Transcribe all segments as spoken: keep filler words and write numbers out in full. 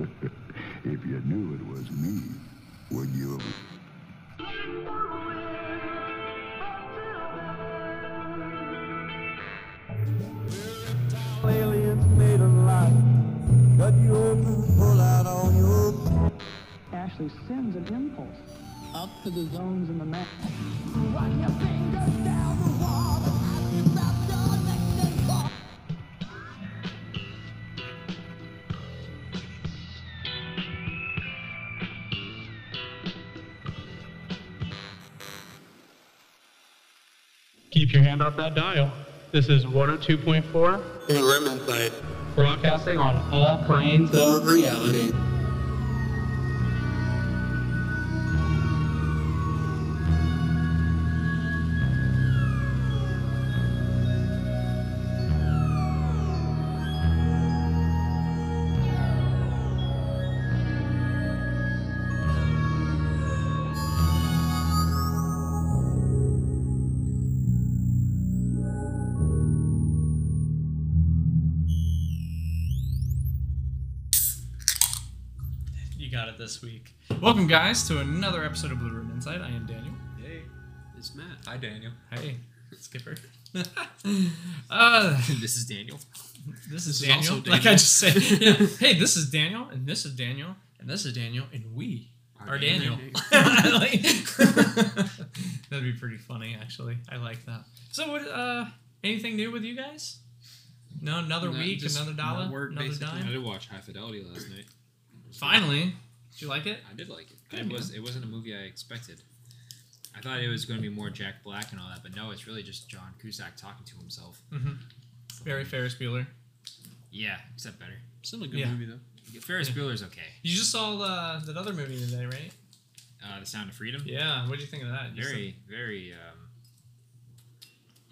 If you knew it was me, would you? Ashley sends an impulse up to the zones in the map. Run your fingers down the wall. Keep your hand off that dial. This is one oh two point four in Remnant Light, broadcasting on all planes of reality. This week. Welcome, guys, to another episode of Blue Ribbon Insight. I am Daniel. Hey, it's Matt. Hi, Daniel. Hey, Skipper. uh, this is Daniel. This is, this Daniel. is also Daniel. Like I just said. Yeah. Hey, this is Daniel, and this is Daniel, and this is Daniel, and we are, are Daniel. Daniel. Like, that'd be pretty funny, actually. I like that. So, what? Uh, anything new with you guys? No, another no, week, another dollar, another dime. I did watch High Fidelity last night. Finally. Did you like it? I did like it. Good, it was. It wasn't a movie I expected. I thought it was going to be more Jack Black and all that, but no, it's really just John Cusack talking to himself. Mm-hmm. So, very Ferris Bueller. Yeah, except better. Still a good yeah. movie, though. Ferris yeah. Bueller's okay. You just saw uh, that other movie today, right? Uh, The Sound of Freedom? Yeah, what did you think of that? Very, very um,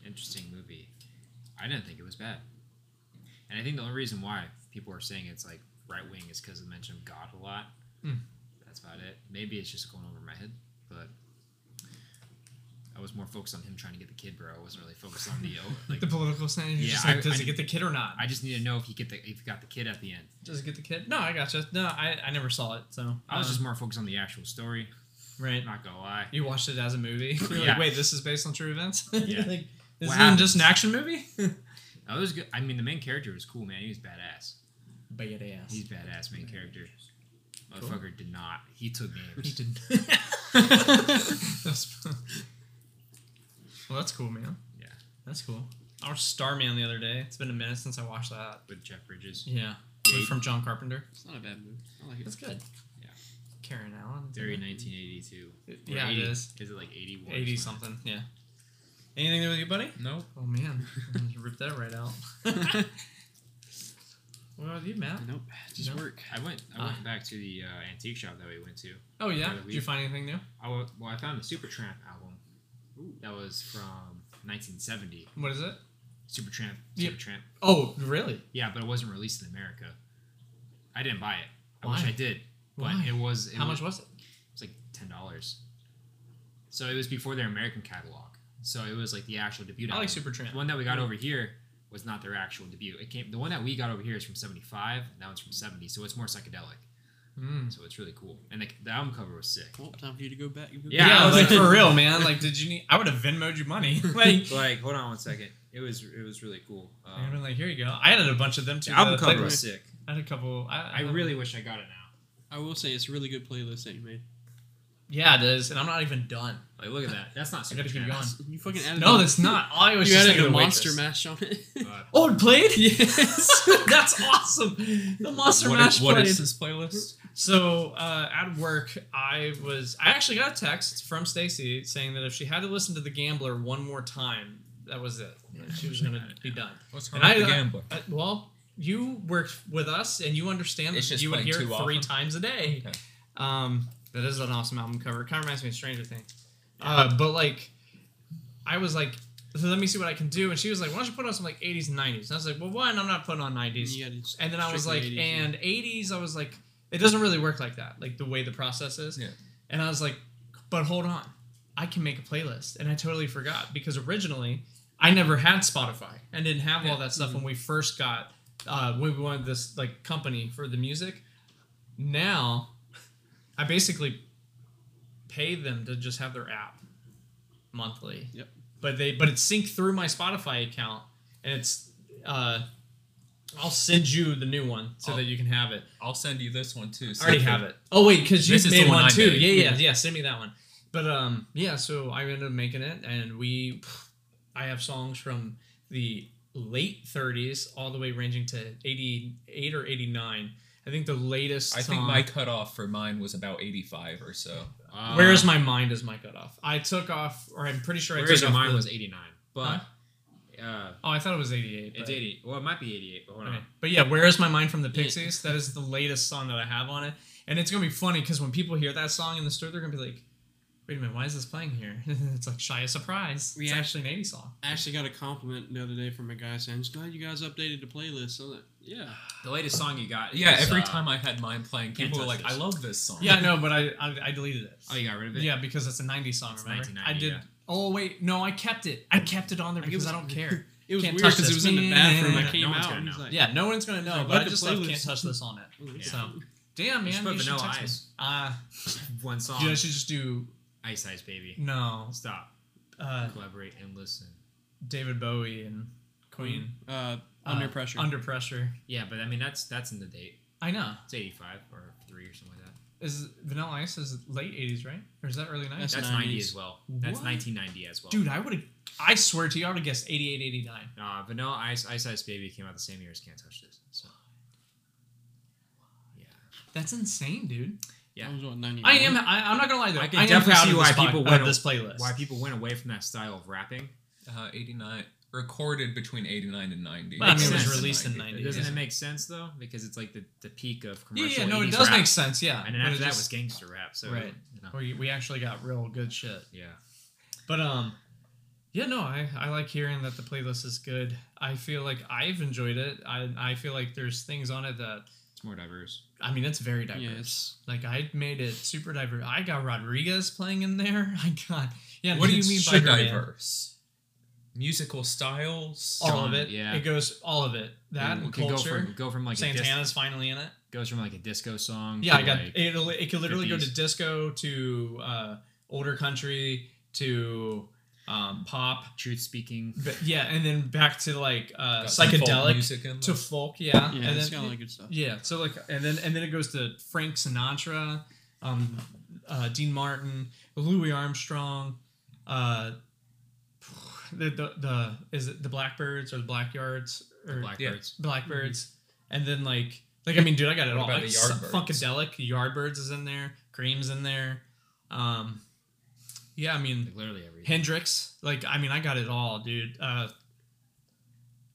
interesting movie. I didn't think it was bad. And I think the only reason why people are saying it's like right-wing is because of the mention of God a lot. Mm. That's about it. Maybe it's just going over my head, but I was more focused on him trying to get the kid, bro. I wasn't really focused on the like, the political standard. Yeah, just like, I, does I, he get the kid or not? I just need to know if he get the if he got the kid at the end. Does he get the kid? No, I gotcha. No, I, I never saw it, so I was um, just more focused on the actual story. Right. I'm not gonna lie. You watched it as a movie. You're yeah. like, wait, this is based on true events? Yeah. Like, this isn't just an action movie? No, it was good. I mean, the main character was cool, man. He was badass. Badass. He's badass main character. Motherfucker cool. did not. He took names. He did. That's well, that's cool, man. Yeah, that's cool. I watched Starman the other day. It's been a minute since I watched that. With Jeff Bridges. Yeah. Eight. From John Carpenter. It's not a bad movie. I like it. It's good. Yeah. Karen Allen. Very nineteen eighty-two. It, yeah, eighty, it is. Is it like eighty-one? eighty something. Yeah. Anything there with you, buddy? No. Oh man, you ripped that right out. What about you, Matt? Nope, just nope. work. I went. I uh, went back to the uh, antique shop that we went to. Oh yeah. Did you find anything new? I w well, I found the Supertramp album. Ooh. That was from nineteen seventy. What is it? Supertramp. Yep. Supertramp. Oh, really? Yeah, but it wasn't released in America. I didn't buy it. I Why? wish I did, but Why? it was. It How was, much was it? It was like ten dollars. So it was before their American catalog. So it was like the actual debut. I album. like Supertramp. The one that we got yeah. over here was not their actual debut. It came. The one that we got over here is from seventy-five, and that one's from seventy, so it's more psychedelic. Mm. So it's really cool. And the, the album cover was sick. Well, time for you to go back. You go yeah, back. I was like, for real, man. Like, did you need... I would have Venmo'd you money. Like, like, hold on one second. It was it was really cool. Um, I've been like, here you go. I added a bunch of them, too. The album cover was sick. I had a couple... I, I, I really wish I got it now. I will say, it's a really good playlist that you made. Yeah, it is, and I'm not even done. Like, look at that. That's not super keep going. You fucking added No, that's not. All I was you just added a Monster Mash on it. Oh, it played? Yes. That's awesome. The Monster what Mash is, what played. What is this playlist? So, uh, at work, I was... I actually got a text from Stacy saying that if she had to listen to The Gambler one more time, that was it. She was going to be done. What's wrong with The Gambler? I, well, you worked with us, and you understand that you would hear it three times a day. Okay. Um... That is an awesome album cover. It kind of reminds me of Stranger Things. Yeah. Uh, but, like, I was like, let me see what I can do. And she was like, why don't you put on some, like, eighties and nineties? And I was like, well, one, I'm not putting on nineties. Yeah, and then I was like, eighties, and yeah. eighties, I was like, it doesn't really work like that, like, the way the process is. Yeah. And I was like, but hold on. I can make a playlist. And I totally forgot because originally I never had Spotify and didn't have yeah. all that stuff mm-hmm. when we first got, uh, when we wanted this, like, company for the music. now I basically pay them to just have their app monthly. Yep. But they but it's synced through my Spotify account, and it's uh I'll send you the new one so I'll, that you can have it. I'll send you this one too. So I already have it. Oh wait, because you made one, one too. Made. Yeah, yeah, yeah. Send me that one. But um, yeah. So I ended up making it, and we, I have songs from the late thirties all the way ranging to eighty-eight or eighty-nine. I think the latest. I song, think my cutoff for mine was about eighty-five or so. Uh, Where's My Mind is my cutoff. I took off, or I'm pretty sure I Where's took off. Where's Your Mind was eighty-nine, but. Huh? Uh, oh, I thought it was eighty-eight. It's eighty. Well, it might be eighty-eight, but hold okay. on. But yeah, Where Is My Mind from the Pixies? That is the latest song that I have on it. And it's going to be funny because when people hear that song in the store, they're going to be like, wait a minute, why is this playing here? It's like Shy of Surprise. We it's actually, actually an eighties song. I actually got a compliment the other day from a guy saying, I'm just glad you guys updated the playlist. So that, yeah. The latest song you got. Yeah, is, every uh, time I had mine playing, people were like, this. I love this song. Yeah, no, but I, I I deleted it. Oh, you got rid of it? Yeah, because it's a nineties song, it's remember? I did. Yeah. Oh, wait. No, I kept it. I kept it on there because I, was, I don't care. It was Can't weird because it was in the bathroom. I came no out. Gonna know. Like, yeah, no one's going to know, like, but I just love Can't Touch This on it. Yeah. So, damn, man. Just put you Vanilla should Ice. Uh, One song. Dude, I should just do... Ice Ice Baby. No. Stop. Uh, Collaborate and listen. David Bowie and Queen. Uh, Under uh, Pressure. Under Pressure. Yeah, but I mean, that's that's in the date. I know. It's eighty-five or three or something like that. Is Vanilla Ice is late eighties, right? Or is that early nineties? That's ninety as well. That's what? nineteen ninety as well. Dude, I would have... I swear to you, I would have guessed eighty-eight, eighty-nine. Uh, Vanilla Ice, Ice Ice Baby came out the same year as Can't Touch This. So, yeah. That's insane, dude. Yeah. I am... I, I'm not going to lie, though. I can I definitely see why people, went, this playlist. why people went away from that style of rapping. Uh, eighty-nine... Recorded between eighty-nine and ninety. But I mean, it was released in ninety. Doesn't yeah. it make sense though? Because it's like the, the peak of commercial. Yeah, yeah no, it does rap. Make sense. Yeah, and then after that just, was gangster rap. So right, you know. we we actually got real good shit. Yeah, but um, yeah, no, I I like hearing that the playlist is good. I feel like I've enjoyed it. I I feel like there's things on it that it's more diverse. I mean, it's very diverse. Yes. Like I made it super diverse. I got Rodriguez playing in there. I got yeah. What do you mean by diverse? Musical styles, all genre, of it. Yeah, it goes all of it. That and culture. Go from, go from like Santana's a finally in it. Goes from like a disco song. Yeah, to I got like it'll, it. Could literally fifties. Go to disco to uh, older country to um, pop, truth speaking. But yeah, and then back to like uh, psychedelic folk to folk. Yeah, yeah, and it's then, got a lot of good stuff. Yeah, so like and then and then it goes to Frank Sinatra, um, uh, Dean Martin, Louis Armstrong. Uh, The, the the is it the Blackbirds or the Blackyards or the Blackbirds yeah. Blackbirds mm-hmm. and then like like I mean dude I got it what all about like, the Yardbirds? Funkadelic the Yardbirds is in there, Cream's in there, um yeah I mean like literally everything. Hendrix like I mean I got it all dude uh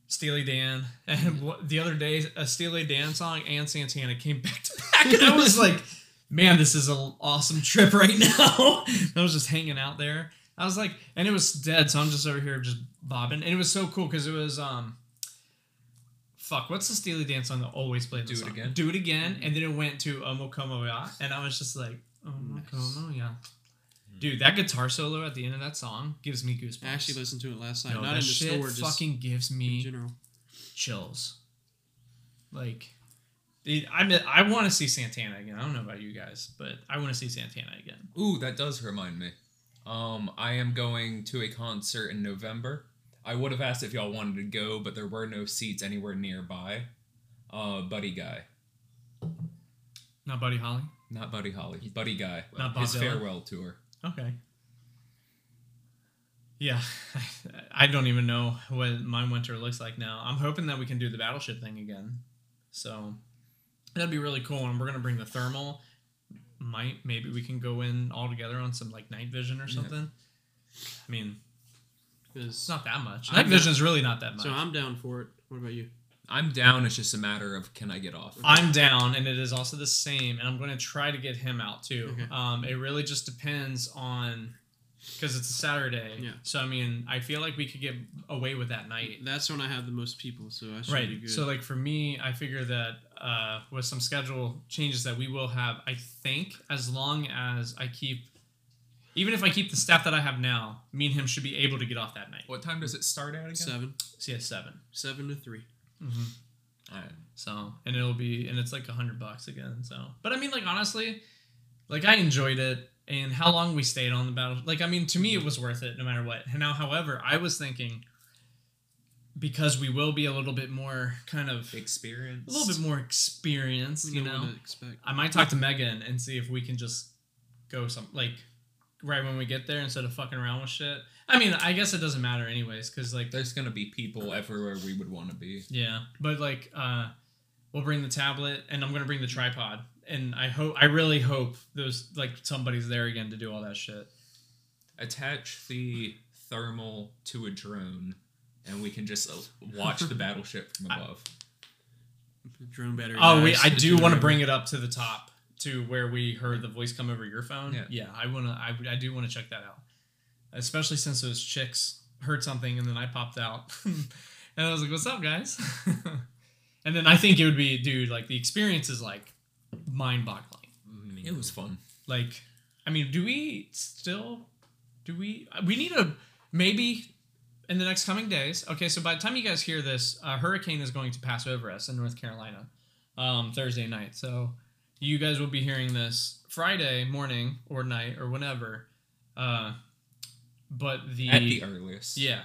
Steely Dan and what, the other day a Steely Dan song and Santana came back to back and I was like man this is an awesome trip right now. I was just hanging out there. I was like, and it was dead, so I'm just over here just bobbing. And it was so cool because it was, um, fuck, what's the Steely Dan song that always played? Do It Again. Do It Again. And then it went to Omokomoya, and I was just like, Omokomoya. Dude, that guitar solo at the end of that song gives me goosebumps. I actually listened to it last night. No, Not that in the shit store, just fucking gives me general. chills. Like, it, I mean, I want to see Santana again. I don't know about you guys, but I want to see Santana again. Ooh, that does remind me. Um, I am going to a concert in November. I would have asked if y'all wanted to go, but there were no seats anywhere nearby. Uh, Buddy Guy. Not Buddy Holly? Not Buddy Holly. Buddy Guy. Not Bob His Dylan. Farewell tour. Okay. Yeah. I don't even know what my winter looks like now. I'm hoping that we can do the Battleship thing again. So, that'd be really cool. And we're going to bring the thermal... Might maybe we can go in all together on some like night vision or something. Yeah. I mean, it's not that much. Night vision is really not that much. So I'm down for it. What about you? I'm down. It's just a matter of can I get off? I'm down, and it is also the same. And I'm going to try to get him out too. Okay. Um, it really just depends on because it's a Saturday. Yeah. So I mean, I feel like we could get away with that night. That's when I have the most people, so I should right. be good. So like for me, I figure that. Uh, with some schedule changes that we will have, I think, as long as I keep, even if I keep the staff that I have now, me and him should be able to get off that night. What time does it start at again? Seven. So yeah, seven. Seven to three. Mm-hmm. All right. So, and it'll be, and it's like a hundred bucks again. So, but I mean, like, honestly, like, I enjoyed it, and how long we stayed on the battle. Like, I mean, to me, it was worth it no matter what. And now, however, I was thinking, because we will be a little bit more kind of experienced, a little bit more experienced, you know, I might talk to Megan and see if we can just go some, like, right when we get there instead of fucking around with shit. I mean, I guess it doesn't matter anyways, because, like, there's going to be people everywhere we would want to be. Yeah. But, like, uh, we'll bring the tablet, and I'm going to bring the tripod. And I hope, I really hope there's, like, somebody's there again to do all that shit. Attach the thermal to a drone, and we can just watch the battleship from above. I, drone battery. Oh, wait, I do want to bring it up to the top, to where we heard the voice come over your phone. Yeah, yeah, I want to, I, I do want to check that out. Especially since those chicks heard something, and then I popped out. And I was like, what's up, guys? And then I think it would be, dude, like, the experience is, like, mind-boggling. I mean, it was fun. Like, I mean, do we still, do we, we need a, maybe in the next coming days. Okay, so by the time you guys hear this, a hurricane is going to pass over us in North Carolina um, Thursday night. So you guys will be hearing this Friday morning or night or whenever. Uh, but the... At the earliest. Yeah.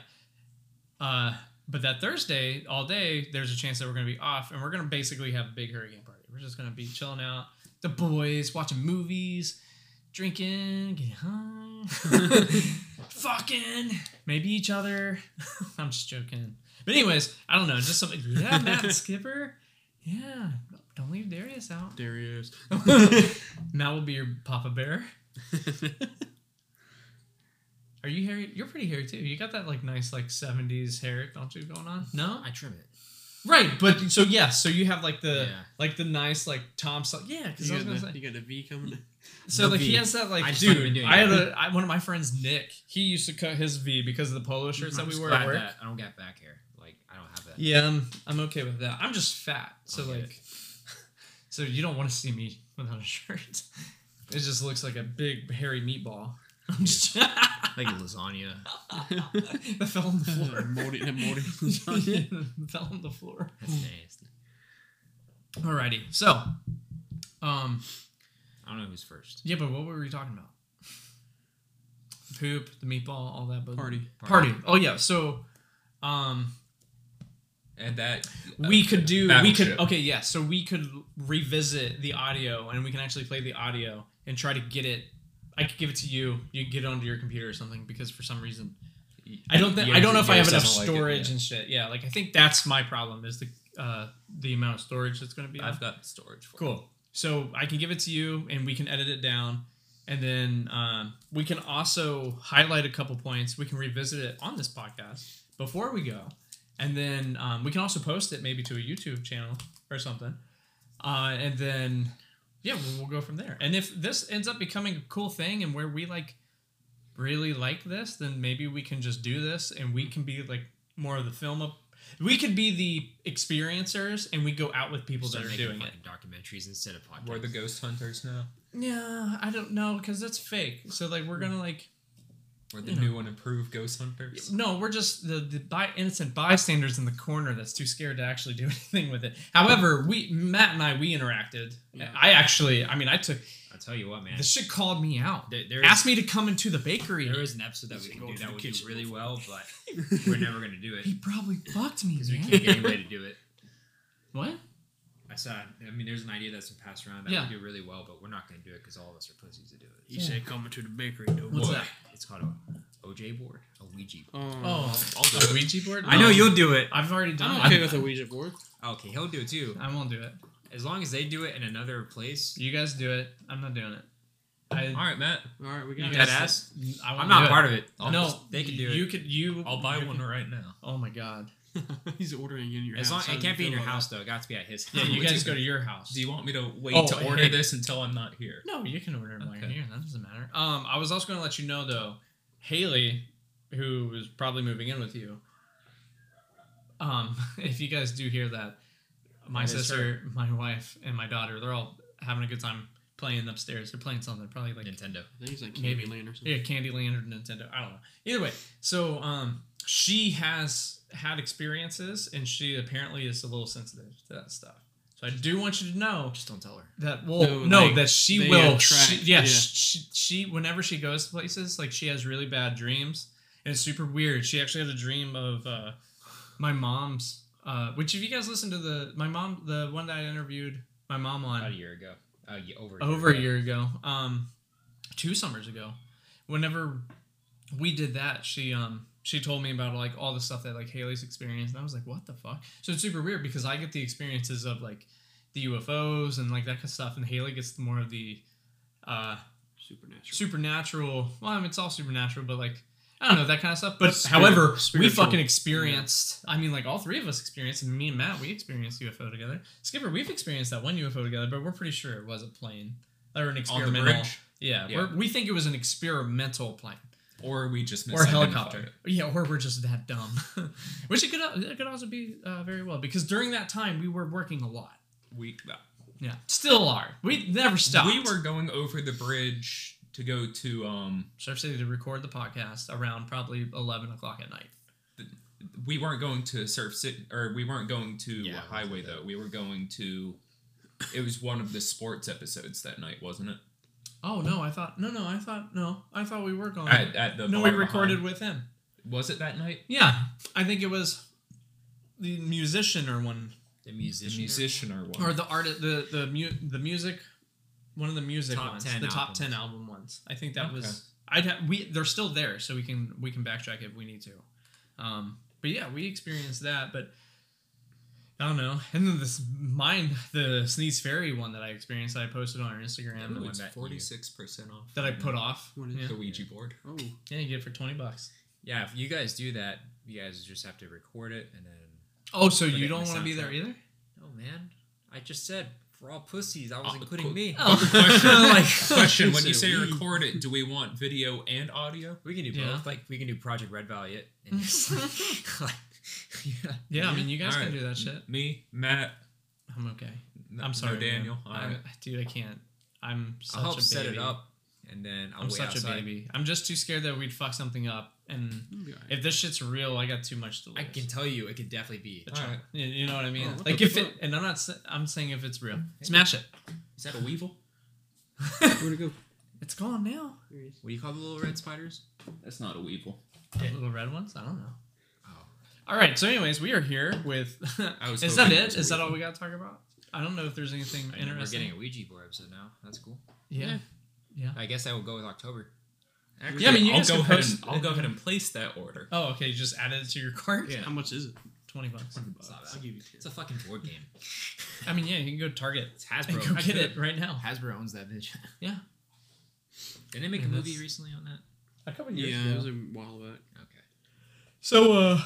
Uh, but that Thursday, all day, there's a chance that we're going to be off, and we're going to basically have a big hurricane party. We're just going to be chilling out, the boys, watching movies, drinking, getting hung, fucking, maybe each other. I'm just joking. But anyways, I don't know, just something. Yeah, Matt and Skipper. Yeah, don't leave Darius out. Darius. Matt will be your Papa Bear. Are you hairy? You're pretty hairy, too. You got that, like, nice, like, seventies hair, don't you, going on? No? I trim it. Right, but so yeah, so you have like the yeah. like the nice like Tom, yeah. Because you, you got a V coming. So the like V. He has that like I dude. I had a I, one of my friends, Nick. He used to cut his V because of the polo shirts I'm that we wore at work. That. I don't get back hair. Like I don't have that. Yeah, I'm, I'm okay with that. I'm just fat, so like, it. So you don't want to see me without a shirt. It just looks like a big hairy meatball. I'm just like lasagna. That fell on the floor. moldy, moldy lasagna. Yeah, fell on the floor. That's nasty. Alrighty, so, um, I don't know who's first. Yeah, but what were we talking about? Poop, the meatball, all that. Party. Party. Party. Oh yeah. So, um, and that uh, we could do. We could. Okay, yeah. So we could revisit the audio, and we can actually play the audio and try to get it. I could give it to you. You can get it onto your computer or something, because for some reason, I don't think yeah, I don't know if I have enough storage like it, yeah. and shit. Yeah, like I think that's my problem is the uh, the amount of storage that's going to be. I've on. got storage. For cool. It. So I can give it to you, and we can edit it down, and then um, we can also highlight a couple points. We can revisit it on this podcast before we go, and then um, we can also post it maybe to a YouTube channel or something, uh, and then. Yeah, we'll, we'll go from there. And if this ends up becoming a cool thing and where we, like, really like this, then maybe we can just do this and we can be, like, more of the film up. We could be the experiencers and we go out with people Start that are doing it. Documentaries instead of podcasts. We're the ghost hunters now. Yeah, I don't know, because that's fake. So, like, we're going to, like... We're the new know. and improved ghost hunters. No, we're just the, the by, innocent bystanders in the corner that's too scared to actually do anything with it. However, we Matt and I, we interacted. Yeah. I actually, I mean, I took... I'll tell you what, man. This shit called me out. There, there Asked is, me to come into the bakery. There is an episode that we can do that would do really well, but we're never going to do it. He probably fucked me, because we can't get any way to do it. What? I saw, I mean, there's an idea that's been passed around that yeah. would do really well, but we're not going to do it because all of us are pussies to do it. You yeah. said coming to the bakery, though. What's board. that? It's called a O J board. A Ouija board. Um, oh, I'll do a Ouija board? I know um, you'll do it. I've already done it. I'm okay I'm, with a Ouija board. Okay, he'll do it too. I won't do it. As long as they do it in another place. You guys do it. I'm not doing it. I, all right, Matt. All right, we got that ass. I'm not part it. of it. I'll no, just, they can do you it. Could, you, I'll buy you one can, right now. Oh, my God. He's ordering in your as house. Long, it can't be in your house, that. though. It got to be at his house. Yeah, you guys go to your house. Do you want me to wait oh, to order hey. this until I'm not here? No, you can order it okay. while you're here. That doesn't matter. Um, I was also going to let you know, though, Haley, who is probably moving in with you, um, if you guys do hear that, my that sister, my wife, and my daughter, they're all having a good time playing upstairs. They're playing something. Probably like Nintendo. I think it's like Candyland or something. Yeah, Candyland or Nintendo. I don't know. Either way, so um, she has had experiences, and she apparently is a little sensitive to that stuff. So I do want you to know. Just don't tell her that. Well, no, no like, that she will. She, yeah, yeah. She, she. Whenever she goes to places, like she has really bad dreams, and it's super weird. She actually had a dream of uh, my mom's. Uh, which, if you guys listen to the my mom, the one that I interviewed my mom on about a year ago, uh, over a year over ago. a year ago, um, two summers ago, whenever we did that, she um. She told me about like all the stuff that like Haley's experienced, and I was like, "What the fuck?" So it's super weird because I get the experiences of like the U F Os and like that kind of stuff, and Haley gets more of the uh, supernatural. Supernatural. Well, I mean, it's all supernatural, but like I don't know that kind of stuff. But Spirit, however, we fucking experienced. Yeah. I mean, like all three of us experienced, and me and Matt we experienced U F O together. Skipper, we've experienced that one U F O together, but we're pretty sure it was a plane or an experimental. On the bridge? Yeah, yeah. We're, we think it was an experimental plane. Or we just miss or a helicopter, yeah, or we're just that dumb, which it could it could also be uh, very well because during that time we were working a lot. We uh, yeah, still are. We never stopped. We were going over the bridge to go to um Surf City to record the podcast around probably eleven o'clock at night. The, we weren't going to Surf City, or we weren't going to yeah, a highway though. We were going to. It was one of the sports episodes that night, wasn't it? Oh, no, I thought... No, no, I thought... No, I thought we were going... At, at the no, we recorded behind. With him. Was it that night? Yeah. I think it was the musician or one. The musician. The musician or one. Or the art... The, the, mu the music... One of the music top ones. Ten the albums. Top ten album ones. I think that okay. was... I'd ha we They're still there, so we can we can backtrack if we need to. Um, but yeah, we experienced that, but... I don't know. And then this mine, the Sneeze Fairy one that I experienced that I posted on our Instagram. Ooh, and it's forty-six percent off. That I put off. What is yeah. the Ouija board. Oh. Yeah, you get it for twenty bucks. Yeah, if you guys do that, you guys just have to record it and then... Oh, so you don't want to be there either? No, man. I just said, we're all pussies. I was oh, including cool. me. Oh. Question, like, question. When you say record it, do we want video and audio? We can do both. Yeah. Like, we can do Project Red Valiant and just like... like yeah. yeah, I mean, you guys all can right. do that shit. Me, Matt. I'm okay. No, I'm sorry, no Daniel. All right. Dude, I can't. I'm such I'll help a baby. set it up, and then I'll I'm wait such outside. a baby. I'm just too scared that we'd fuck something up, and right. if this shit's real, I got too much to lose. I can tell you, it could definitely be. A right. You know what I mean? Oh, like if it, and I'm not. I'm saying if it's real, hey. Smash it. Is that a weevil? Where'd it go? It's gone now. What do you call the little red spiders? That's not a weevil. The little red ones? I don't know. All right, so anyways, we are here with... I was is that it? Is that all we got to talk about? I don't know if there's anything I interesting. We're getting a Ouija board episode now. That's cool. Yeah. Yeah. I guess I will go with October. Actually, yeah, I mean, you I'll, go ahead and, I'll go ahead and place that order. Oh, okay. You just added it to your cart? Yeah. How much is it? twenty bucks. twenty bucks. It's, I'll give you it's a fucking board game. I mean, yeah, you can go to Target. It's Hasbro. Go I get could. it right now. Hasbro owns that bitch. Yeah. Didn't they make yeah, a movie that's... recently on that? A couple years yeah, ago. Yeah, it was a while back. Okay. So, uh...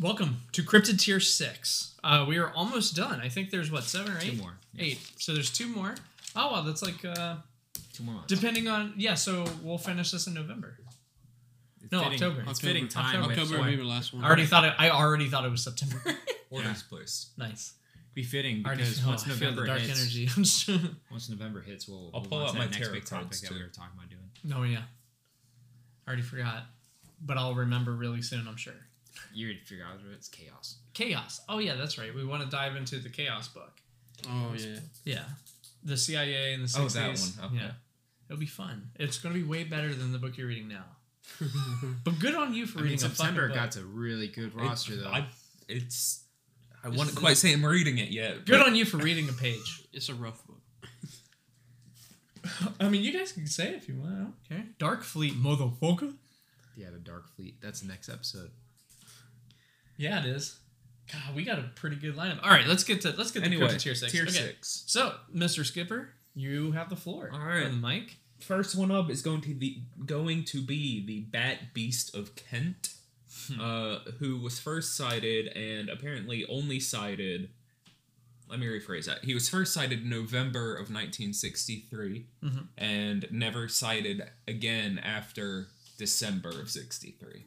welcome to Cryptid Tier Six. Uh, we are almost done. I think there's what seven or eight. Two more. Yeah. Eight. So there's two more. Oh wow, that's like uh, two more. Months. Depending on yeah, so we'll finish this in November. It's no, fitting, October. It's October. fitting time. October, October would be the last one. I already thought it, I already thought it was September. Orders placed. Nice. Be fitting because once November hits, once November hits, we'll. I'll we'll pull out my next big topic too. that we were talking about doing. No, yeah. I already forgot, but I'll remember really soon. I'm sure. You already figured out it's chaos. Chaos. Oh, yeah, that's right. We want to dive into the Chaos book. Oh, yeah. Yeah. The C I A and the sixties. Oh, that one. Okay. Yeah. It'll be fun. It's going to be way better than the book you're reading now. But good on you for I reading mean, September a got a really good roster, it, though. I, it's... I it's, wouldn't quite say I'm reading it yet. Good on you for reading a page. It's a rough book. I mean, you guys can say it if you want. I don't care. Dark Fleet, motherfucker. Yeah, the Dark Fleet. That's the next episode. Yeah, it is. God, we got a pretty good lineup. All right, let's get to let's get anyway, to tier six. Tier okay. six. So, Mister Skipper, you have the floor. All right, and Mike. First one up is going to be going to be the Bat Beast of Kent, hmm. uh, who was first sighted and apparently only sighted. Let me rephrase that. He was first sighted in November of nineteen sixty-three, mm-hmm. and never sighted again after December of sixty-three.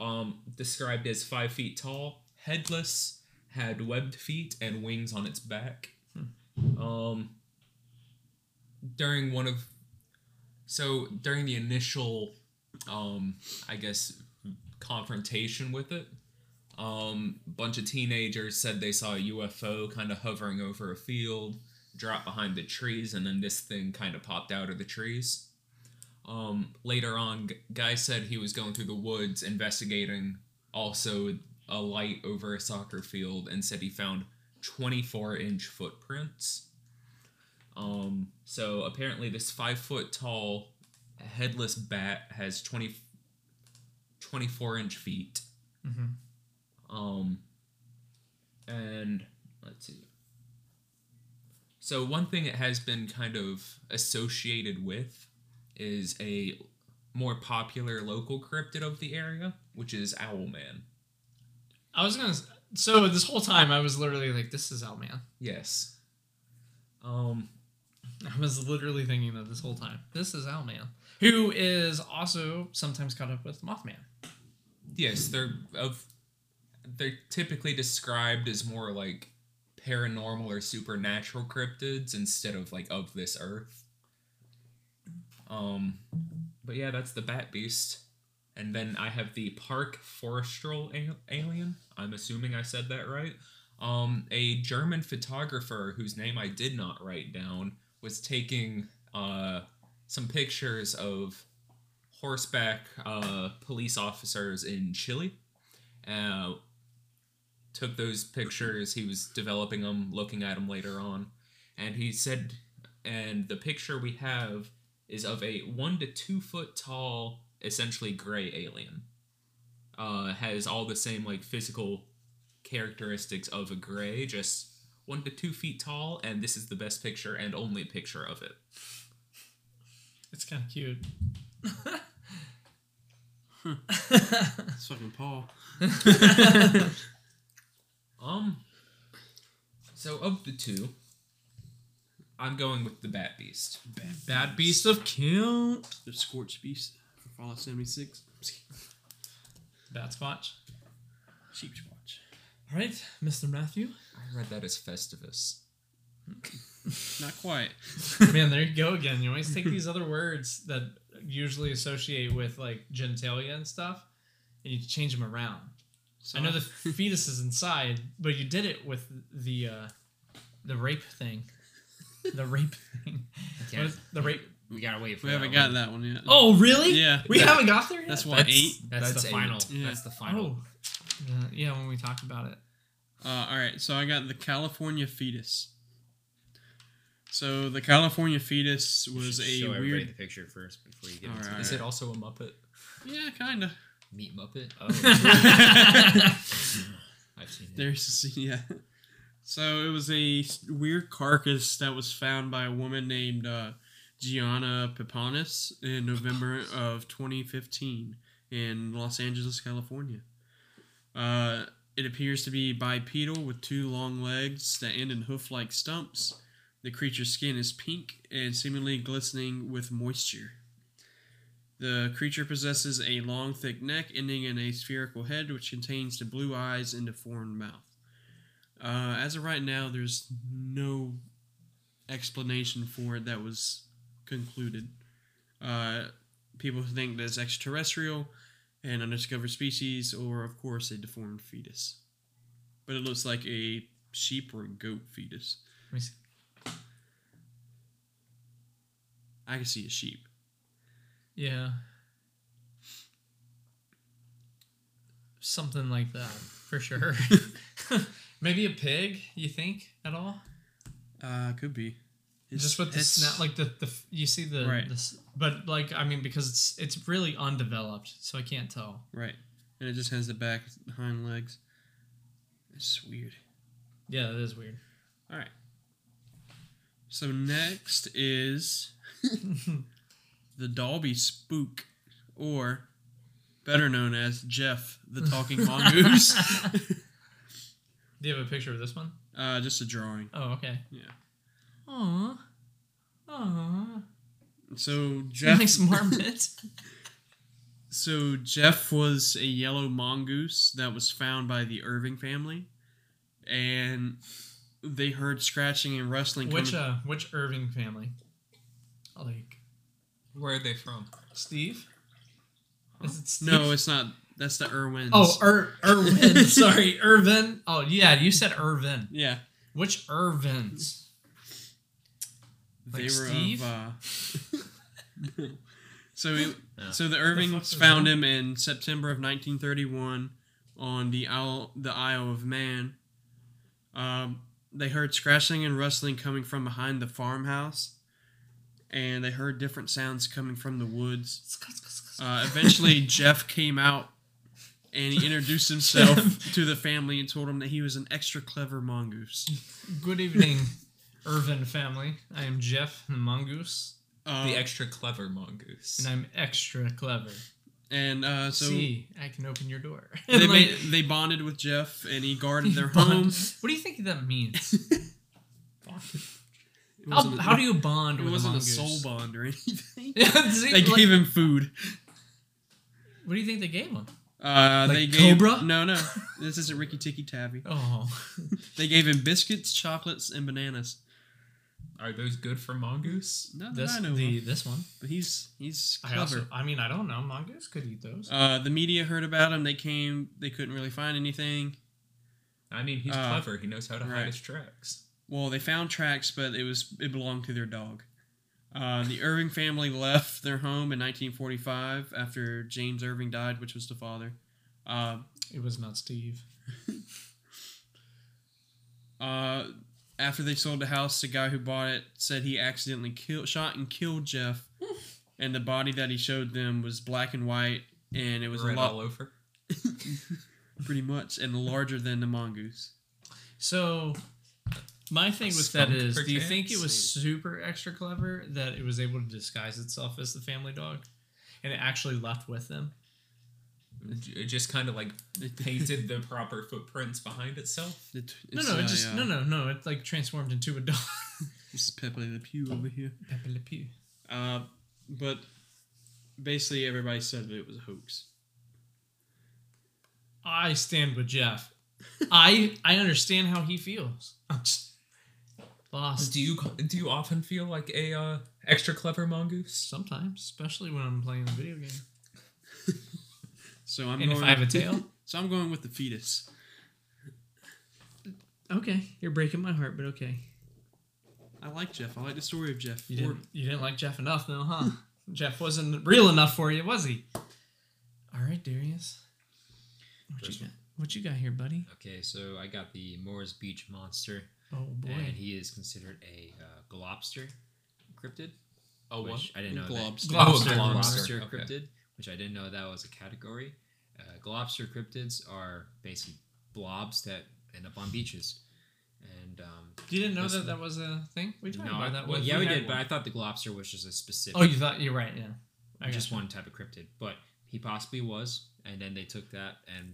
Um, described as five feet tall, headless, had webbed feet and wings on its back. Hmm. Um, during one of, so during the initial, um, I guess, confrontation with it, um, a bunch of teenagers said they saw a U F O kind of hovering over a field, drop behind the trees, and then this thing kind of popped out of the trees. Um, later on, guy said he was going through the woods investigating also a light over a soccer field and said he found twenty-four inch footprints. Um, so apparently this five foot tall headless bat has twenty, twenty-four inch feet. Mm-hmm. Um, and let's see. So one thing it has been kind of associated with is a more popular local cryptid of the area, which is Owlman. I was gonna... So, this whole time, I was literally like, this is Owlman. Yes. Um, I was literally thinking that this whole time. This is Owlman, who is also sometimes caught up with Mothman. Yes, they're of... They're typically described as more like paranormal or supernatural cryptids instead of like of this earth. Um, but yeah, that's the Bat Beast. And then I have the Park Forestral Alien. I'm assuming I said that right. Um, a German photographer whose name I did not write down was taking uh, some pictures of horseback uh, police officers in Chile. Uh, took those pictures. He was developing them, looking at them later on. And he said, and the picture we have is of a one to two foot tall, essentially gray alien. Uh, has all the same like physical characteristics of a gray, just one to two feet tall, and this is the best picture and only picture of it. It's kind of cute. It's fucking Paul. um. So of the two, I'm going with the Bat Beast. Bat, Bat Beast of Kent. The Scorched Beast. Fallout seventy-six. Bat Spotch. Sheep Spotch. All right, Mister Matthew. I read that as Festivus. Not quite. Man, there you go again. You always take these other words that usually associate with, like, genitalia and stuff, and you change them around. So I know the fetus is inside, but you did it with the uh, the rape thing. The rape thing. Yeah. The rape... We gotta wait for We that haven't gotten that one yet. Oh, really? Yeah. We that, haven't got there yet? That's what, eight? That's, that's the eight. final. Yeah. That's the final. Oh. Uh, yeah, when we talked about it. Uh, all right, so I got the California fetus. So the California fetus was a show weird... everybody the picture first before you get all into right, it. Is it also a Muppet? Yeah, kind of. Meat Muppet? Oh. I've seen it. There's, yeah. So it was a weird carcass that was found by a woman named... Uh, Gianna Piponis in November of twenty fifteen in Los Angeles, California. Uh, it appears to be bipedal with two long legs that end in hoof-like stumps. The creature's skin is pink and seemingly glistening with moisture. The creature possesses a long, thick neck ending in a spherical head which contains the blue eyes and deformed mouth. Uh, as of right now, there's no explanation for it that was... concluded. Uh, people think that it's extraterrestrial, an undiscovered species, or of course a deformed fetus. But it looks like a sheep or a goat fetus. Let me see. I can see a sheep. Yeah. Something like that, for sure. Maybe a pig, you think, at all? Uh, could be. It's, just with the snout, like the, the you see the, right. the but like I mean because it's it's really undeveloped, so I can't tell. Right, and it just has the back hind legs. It's weird. Yeah, that is weird. All right. So next is the Dolby Spook, or better known as Jeff, the talking mongoose. Do you have a picture of this one? Uh, just a drawing. Oh, okay. Yeah. Aww. Aww. So Jeff makes marmot. So Jeff was a yellow mongoose that was found by the Irving family, and they heard scratching and rustling. Which coming... uh, which Irving family? Like, where are they from? Steve? Is it Steve? No, it's not. That's the Irwins. Oh, Ir- Irwin. Sorry, Irvin. Oh, yeah, you said Irvin. Yeah. Which Irvins? Like they Steve? were of, uh... So we, yeah. so the Irvings the found him in September of nineteen thirty-one on the Isle, the Isle of Man. Um, they heard scratching and rustling coming from behind the farmhouse, and they heard different sounds coming from the woods. Uh, eventually, Jeff came out, and he introduced himself to the family and told them that he was an extra clever mongoose. Good evening, Irvin family. I am Jeff, the mongoose. Uh, the extra clever mongoose. And I'm extra clever. And uh, so... See, I can open your door. They like, made, they bonded with Jeff, and he guarded their home. What do you think that means? How, how do you bond with a mongoose? It wasn't a soul bond or anything. They like, gave him food. What do you think they gave him? Uh, like they gave, Cobra? No, no. This isn't Ricky Tikki Tavi. Oh. They gave him biscuits, chocolates, and bananas. Are those good for mongoose? Not that this, I know the, this one. But he's he's clever. I, also, I mean, I don't know. Mongoose could eat those. Uh, the media heard about him. They came. They couldn't really find anything. I mean, he's uh, clever. He knows how to right. hide his tracks. Well, they found tracks, but it was it belonged to their dog. Uh, the Irving family left their home in nineteen forty-five after James Irving died, which was the father. Uh, it was not Steve. uh... After they sold the house, the guy who bought it said he accidentally killed, shot and killed Jeff, and the body that he showed them was black and white, and it was Red a lot all over, pretty much, and larger than the mongoose. So, my thing with Skunk that is, do you think it was super extra clever that it was able to disguise itself as the family dog, and it actually left with them? It just kind of like painted the proper footprints behind itself. It, no, no, it uh, just yeah. no, no, no. It like transformed into a dog. This is Pepe Le Pew over here. Pepe Le Pew. Uh, but basically, everybody said that it was a hoax. I stand with Jeff. I I understand how he feels. I'm just lost. Do you do you often feel like a uh, extra clever mongoose? Sometimes, especially when I'm playing a video game. So I'm and going if I have a tail? So I'm going with the fetus. Okay. You're breaking my heart, but okay. I like Jeff. I like the story of Jeff. You didn't, you didn't like Jeff enough, though, huh? Jeff wasn't real enough for you, was he? All right, Darius. What First you got? What you got here, buddy? Okay, so I got the Moor's Beach Monster. Oh, boy. And he is considered a uh, globster cryptid. Oh, what? I didn't know globster. that. Globster. Oh, globster. Globster okay. cryptid. Which I didn't know that was a category. Uh, globster cryptids are basically blobs that end up on beaches. And um, you didn't know that that was a thing? We talked no, about that. Well, yeah, we, we did, one. But I thought the globster was just a specific. Oh, you thought you're right. Yeah, I just one type of cryptid, but he possibly was. And then they took that and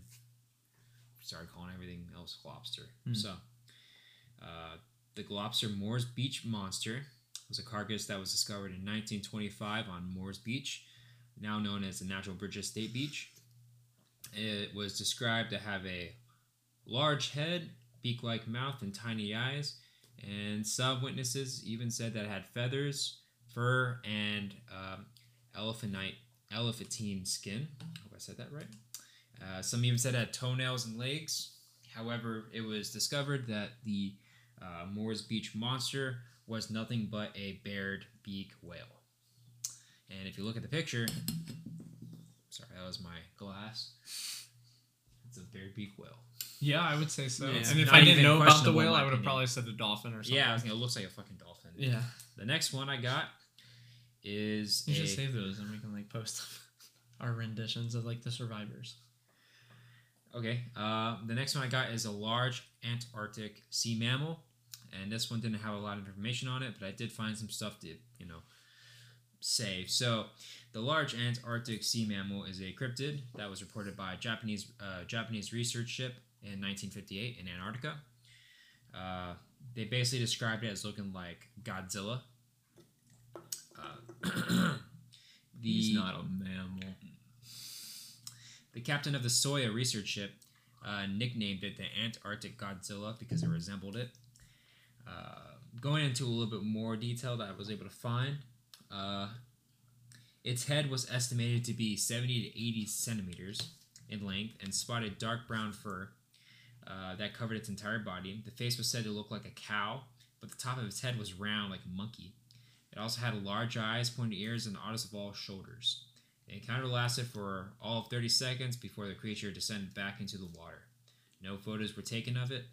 started calling everything else globster. Mm. So uh, the globster Moor's Beach Monster was a carcass that was discovered in nineteen twenty-five on Moor's Beach, now known as the Natural Bridges State Beach. It was described to have a large head, beak-like mouth, and tiny eyes, and some witnesses even said that it had feathers, fur, and um, elephantine, elephantine skin. I hope I said that right. Uh, some even said it had toenails and legs. However, it was discovered that the uh, Moor's Beach Monster was nothing but a Baird beak whale. And if you look at the picture, sorry, that was my glass. It's a Baird beak whale. Yeah, I would say so. Yeah, and if I didn't know about the whale, I would have probably said a dolphin or something. Yeah, it looks like a fucking dolphin. Yeah. The next one I got is you should a, save those and we can like post our renditions of like the survivors. Okay. Uh, the next one I got is a large Antarctic sea mammal, and this one didn't have a lot of information on it, but I did find some stuff to you know. Say so, the large Antarctic sea mammal is a cryptid that was reported by a Japanese uh, Japanese research ship in nineteen fifty-eight in Antarctica. Uh, they basically described it as looking like Godzilla. Uh, the, He's not a mammal. The captain of the Soya research ship uh, nicknamed it the Antarctic Godzilla because it resembled it. Uh, going into a little bit more detail that I was able to find. Uh, its head was estimated to be seventy to eighty centimeters in length and spotted dark brown fur uh, that covered its entire body. The face was said to look like a cow, but the top of its head was round like a monkey. It also had large eyes, pointed ears, and oddest of all shoulders. The encounter lasted for all of thirty seconds before the creature descended back into the water. No photos were taken of it,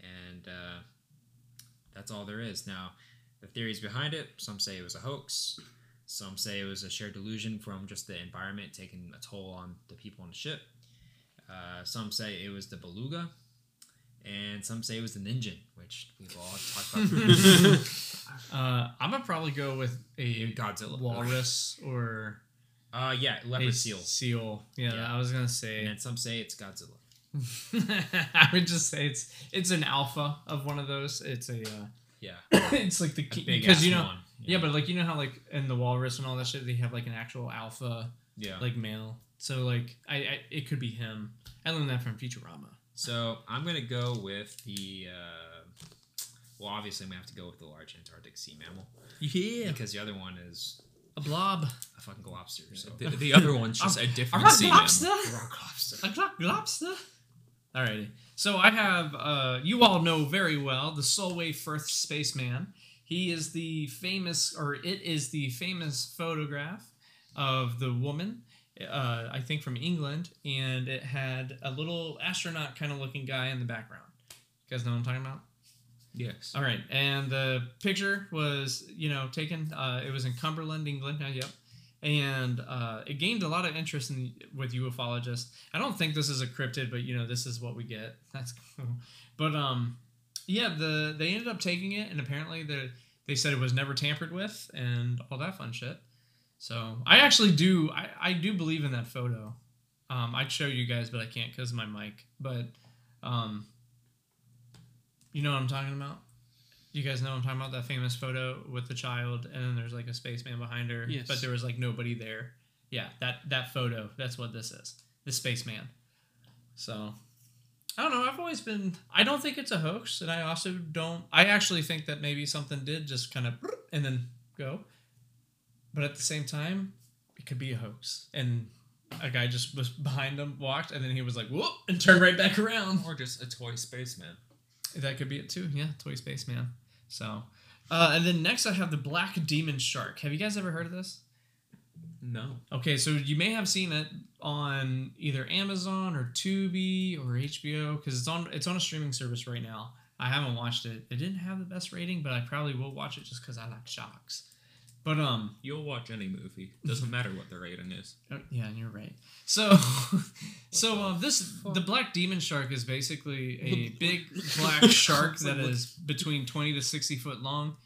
and uh, that's all there is. Now, the theories behind it, some say it was a hoax, some say it was a shared delusion from just the environment taking a toll on the people on the ship, uh, some say it was the beluga, and some say it was the ninja, which we've all talked about. uh, I'm going to probably go with a Godzilla walrus or... Uh, yeah, leopard seal. Seal. Yeah, yeah. I was going to say... And some say it's Godzilla. I would just say it's it's an alpha of one of those. It's a... Uh, yeah. It's like the... Key, because, you know, one. Yeah. yeah, but like, you know how like in the walrus and all that shit, they have like an actual alpha, yeah. like male. So like, I, I it could be him. I learned that from Futurama. So I'm gonna go with the. Uh, well, obviously I'm gonna have to go with the large Antarctic sea mammal. Yeah. Because the other one is a blob, a fucking lobster. So the, the other one's just a different sea mammal. A rock lobster. A rock lobster. Alrighty. So I have. Uh, you all know very well the Solway Firth Spaceman. He is the famous, or it is the famous photograph of the woman. Uh, I think from England, and it had a little astronaut kind of looking guy in the background. You guys know what I'm talking about? Yes. All right, and the picture was, you know, taken. Uh, it was in Cumberland, England. Uh, yep, and uh, it gained a lot of interest in the, with ufologists. I don't think this is a cryptid, but you know, this is what we get. That's cool. But um, yeah, the they ended up taking it, and apparently the they said it was never tampered with, and all that fun shit. So I actually do, I, I do believe in that photo. Um, I'd show you guys, but I can't because of my mic. But um, you know what I'm talking about? You guys know what I'm talking about? That famous photo with the child, and then there's like a spaceman behind her. Yes. But there was like nobody there. Yeah, that, that photo, that's what this is. The spaceman. So I don't know. I've always been, I don't think it's a hoax. And I also don't, I actually think that maybe something did just kind of, and then go. But at the same time, it could be a hoax. And a guy just was behind him, walked, and then he was like, whoop, and turned right back around. Or just a toy spaceman. That could be it too. Yeah, toy spaceman. So, uh, and then next I have the Black Demon Shark. Have you guys ever heard of this? No. Okay, so you may have seen it on either Amazon or Tubi or H B O, because it's on, it's on a streaming service right now. I haven't watched it. It didn't have the best rating, but I probably will watch it just because I like sharks. But, um... You'll watch any movie. Doesn't matter what the rating is. Yeah, and you're right. So, so uh, this... The Black Demon Shark is basically a big black shark that is between twenty to sixty foot long,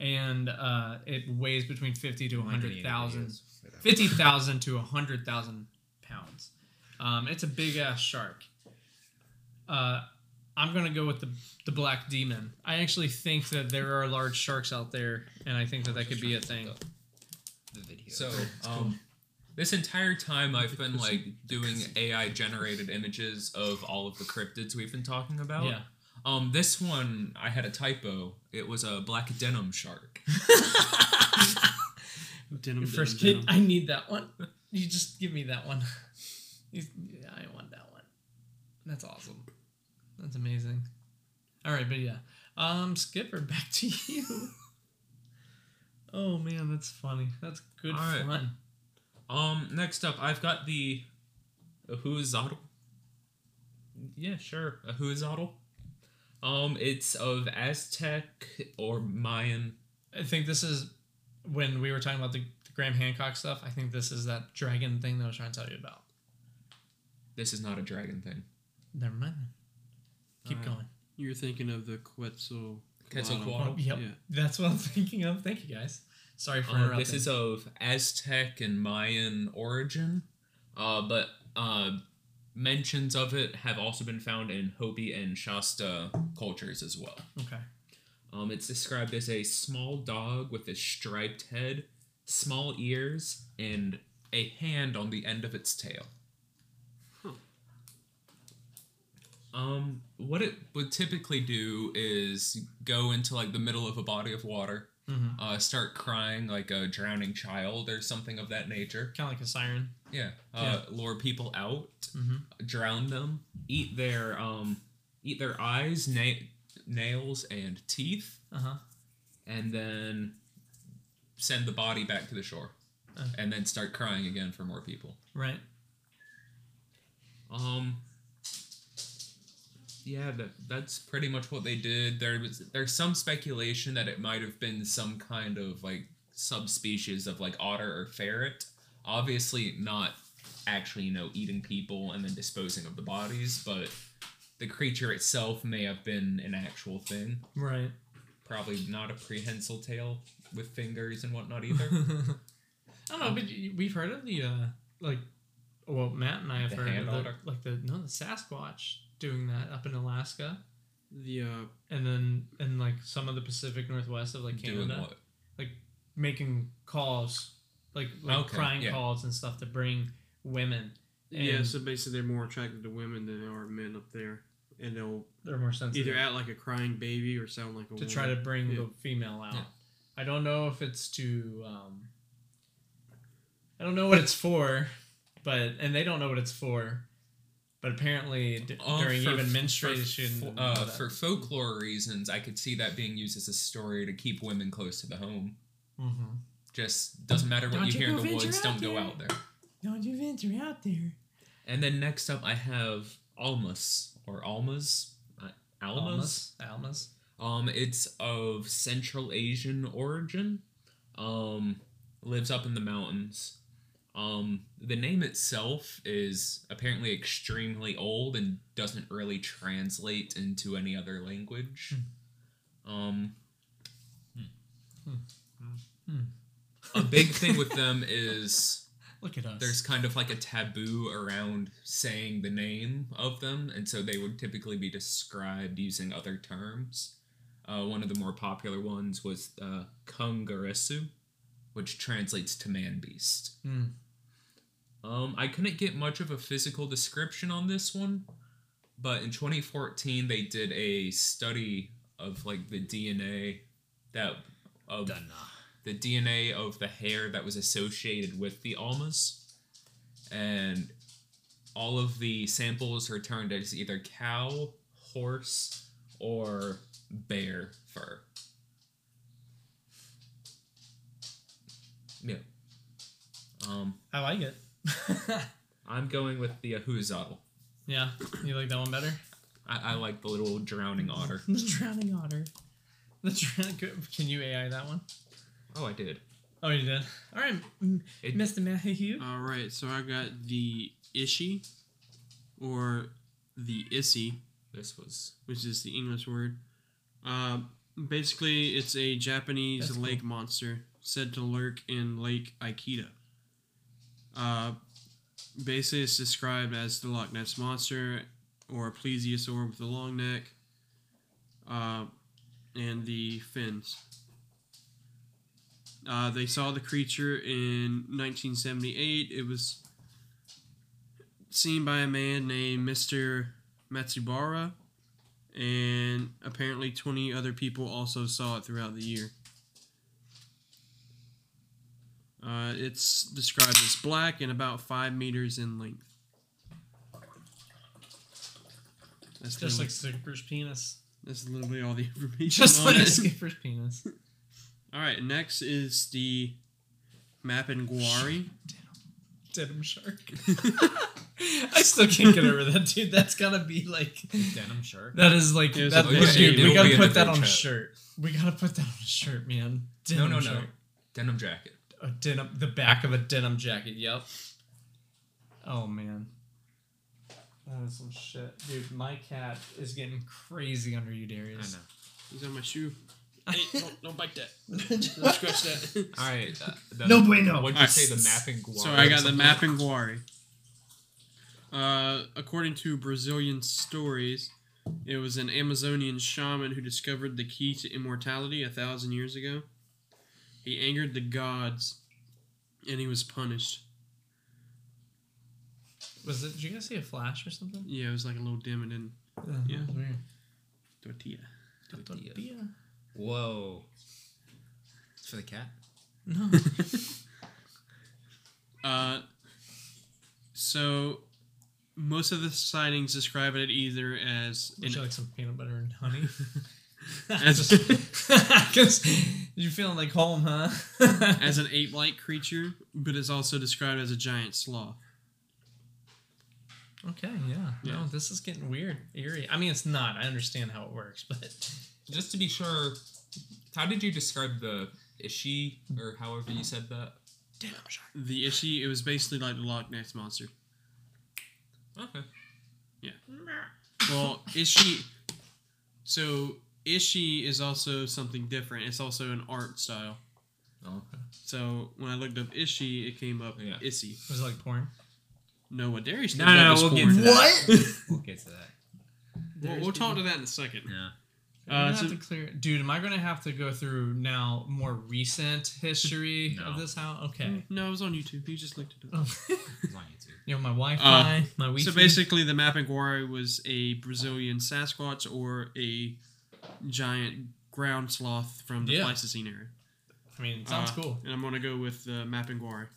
and uh, it weighs between fifty to one hundred thousand... fifty thousand to one hundred thousand pounds. Um, it's a big-ass shark. Uh... I'm going to go with the the Black Demon. I actually think that there are large sharks out there, and I think that that could be a thing. The video. So, um, this entire time I've been, like, doing A I-generated images of all of the cryptids we've been talking about. Yeah. Um, this one, I had a typo. It was a black denim shark. denim, Your first denim, kid, denim. I need that one. You just give me that one. You, yeah, I want that one. That's awesome. That's amazing. All right, but yeah. Um, Skipper, back to you. Oh, man, that's funny. That's good right. fun. Um, next up, I've got the Ahuizotl. Yeah, sure. Ahuizotl. Um, it's of Aztec or Mayan. I think this is when we were talking about the, the Graham Hancock stuff. I think this is that dragon thing that I was trying to tell you about. This is not a dragon thing. Never mind. Keep going. Uh, you're thinking of the Quetzalcoatl. Quetzalcoatl. Oh, yep. Yeah. That's what I'm thinking of. Thank you, guys. Sorry for uh, interrupting. This is of Aztec and Mayan origin, uh, but uh, mentions of it have also been found in Hopi and Shasta cultures as well. Okay. Um, it's described as a small dog with a striped head, small ears, and a hand on the end of its tail. Um, what it would typically do is go into, like, the middle of a body of water, mm-hmm. uh, start crying like a drowning child or something of that nature. Kind of like a siren. Yeah. Uh, yeah. Lure people out, mm-hmm. drown them, eat their um, eat their eyes, na- nails, and teeth, uh-huh. and then send the body back to the shore, okay. and then start crying again for more people. Right. Um. Yeah, that that's pretty much what they did. There was there's some speculation that it might have been some kind of like subspecies of like otter or ferret. Obviously, not actually, you know, eating people and then disposing of the bodies, but the creature itself may have been an actual thing. Right. Probably not a prehensile tail with fingers and whatnot either. I don't know, um, but we've heard of the uh, like. Well, Matt and I have heard of the, like the no the Sasquatch doing that up in Alaska, the uh, and then and like some of the Pacific Northwest of like Canada, doing what? Like making calls, like like okay, crying yeah. calls and stuff to bring women. And yeah, so basically they're more attracted to women than they are men up there, and they'll they're more sensitive. Either act like a crying baby or sound like a to woman. Try to bring yeah. the female out. Yeah. I don't know if it's to, um, I don't know what it's for. But and they don't know what it's for, but apparently d- um, during for, even menstruation, for, uh, for folklore reasons, I could see that being used as a story to keep women close to the home. Mm-hmm. Just doesn't matter what don't you, you hear in the woods. Don't there. Go out there. Don't you venture out there. And then next up, I have Almas or Almas, uh, Almas, Almas. Um, it's of Central Asian origin. Um, lives up in the mountains. Um, the name itself is apparently extremely old and doesn't really translate into any other language. Hmm. Um, hmm. Hmm. A big thing with them is look at us. There's kind of like a taboo around saying the name of them, and so they would typically be described using other terms. Uh, one of the more popular ones was uh, Kungaresu, which translates to man beast. Mm. Um, I couldn't get much of a physical description on this one, but in twenty fourteen they did a study of like the D N A that of Dunna. the D N A of the hair that was associated with the Almas, and all of the samples returned as either cow, horse, or bear fur. Yeah. Um, I like it. I'm going with the Ahuizotl. Yeah, you like that one better? I, I like the little drowning otter. The drowning otter. The dr- Can you A I that one? Oh, I did. Oh, you did? All right, it, Mister Mahahue. All right, so I got the Issie, or the Issie. This was... Which is the English word. Uh, basically, it's a Japanese That's lake cool. monster. Said to lurk in Lake Ikeda. Uh, basically, it's described as the Loch Ness Monster or a plesiosaur with a long neck uh, and the fins. Uh, they saw the creature in nineteen seventy-eight. It was seen by a man named Mister Matsubara, and apparently twenty other people also saw it throughout the year. Uh, it's described as black and about five meters in length. That's just like Skipper's penis. That's literally all the information. Just on like it. Skipper's penis. All right, next is the Mapinguari. Denim shark. I still can't get over that, dude. That's gotta be like denim shark. That is like that, a, dude, dude, we gotta put that on a shirt. We gotta put that on a shirt, man. Denim no, no, shark. no. Denim jacket. A denim, the back of a denim jacket. Yep. Oh man, that is some shit, dude. My cat is getting crazy under you, Darius. I know. He's on my shoe. Hey, don't, don't bite that. Don't scratch that. All right. Uh, the, no bueno. What did you right. say? The Mapinguari. So I got the Mapinguari. Uh, according to Brazilian stories, it was an Amazonian shaman who discovered the key to immortality a thousand years ago. He angered the gods, and he was punished. Was it? Did you guys see a flash or something? Yeah, it was like a little dim and then... Uh, yeah, weird. Tortilla. Tortilla. Tortilla. Whoa. for the cat? No. uh, so most of the sightings describe it either as... Would you like some peanut butter and honey? As because you're feeling like home, huh? As an ape-like creature, but it's also described as a giant sloth. Okay, yeah. yeah. No, this is getting weird, eerie. I mean, it's not. I understand how it works, but... Just to be sure, how did you describe the Ishii, or however you said that? Damn, I'm sure. The Ishii, it was basically like the Loch Ness Monster. Okay. Yeah. Well, Ishii... So... Ishii is also something different. It's also an art style. Oh, okay. So when I looked up Ishii, it came up yeah. Issie. Was it like porn? No, what Darius did no, no, was we'll porn. Get to that. What? We'll get to that. We'll, we'll talk to that in a second. Yeah. Uh, so, have to clear, dude, am I going to have to go through now more recent history no. of this house? Okay. No, it was on YouTube. You just looked it up. Oh. It was on YouTube. You know, my Wi-Fi, uh, my Wi-Fi. So basically, the Mapinguari was a Brazilian Sasquatch or a... giant ground sloth from the yeah. Pleistocene era. I mean, it sounds uh, cool. And I'm going to go with uh, Mapinguari.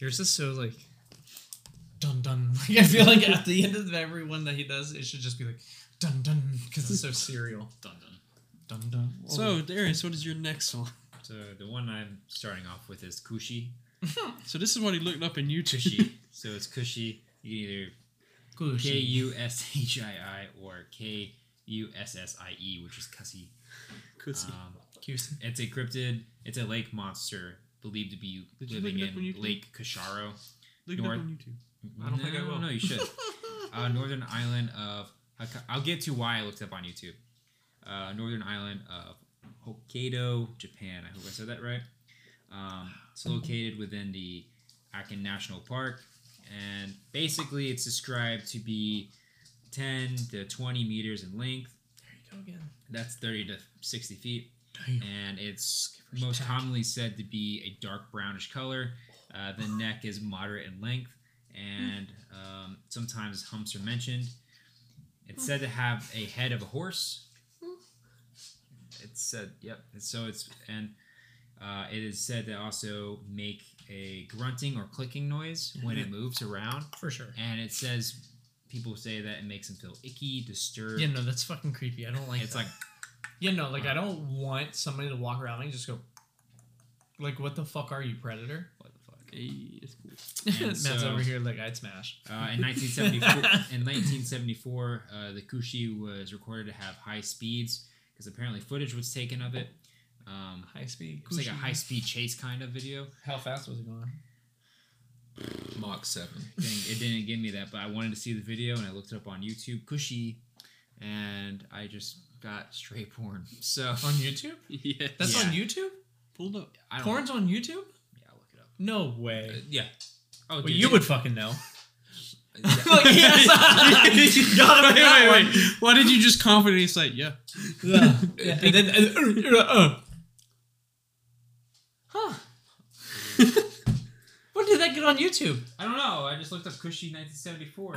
Yours is so, like, dun-dun. Like, I feel like at the end of every one that he does, it should just be like, dun-dun, because it's so serial. Dun-dun. Dun-dun. Oh. So, Darius, what is your next one? So, the one I'm starting off with is Kushii. So, this is what he looked up in YouTube. Kushii. So, it's Kushii. You can either K U S H I I or K... U S S I E, which is Kushii. Kushii. Um, it's a cryptid. It's a lake monster believed to be Did living in Lake Kisharo. Look North... it up on YouTube. I don't no, think I will. No, you should. uh, northern island of... Haka... I'll get to why I looked up on YouTube. Uh, northern island of Hokkaido, Japan. I hope I said that right. Um, it's located within the Akan National Park. And basically, it's described to be... ten to twenty meters in length. There you go again. That's thirty to sixty feet. Damn. And it's most attack. commonly said to be a dark brownish color. Uh, the neck is moderate in length, and um, sometimes humps are mentioned. It's said to have a head of a horse. It's said, yep. So it's and uh, it is said to also make a grunting or clicking noise when it moves around. For sure. And it says. People say that it makes them feel icky, disturbed. Yeah, no, that's fucking creepy. I don't like It's that. like... Yeah, no, like, I don't want somebody to walk around me and just go... Like, what the fuck are you, Predator? What the fuck? Hey. Matt's so, over here like, I'd smash. Uh, in nineteen seventy-four, uh, the Kushii was recorded to have high speeds, because apparently footage was taken of it. Um, high speed? It was Kushii. Like a high-speed chase kind of video. How fast was it going? Mach seven. Dang, it didn't give me that, but I wanted to see the video, and I looked it up on YouTube, Kushii, and I just got straight porn. So on YouTube? Yeah. That's yeah. on YouTube? Pulled up. Porn's know. on YouTube? Yeah, I'll look it up. No way. Uh, yeah. Oh, well, dude, you dude. would fucking know. Like, yes! You got it. Wait, wait, wait. Why did you just confidently say, yeah? yeah. yeah. And then... Uh, uh, uh. Huh. When did that get on YouTube? I don't know. I just looked up Kushii nineteen seventy-four.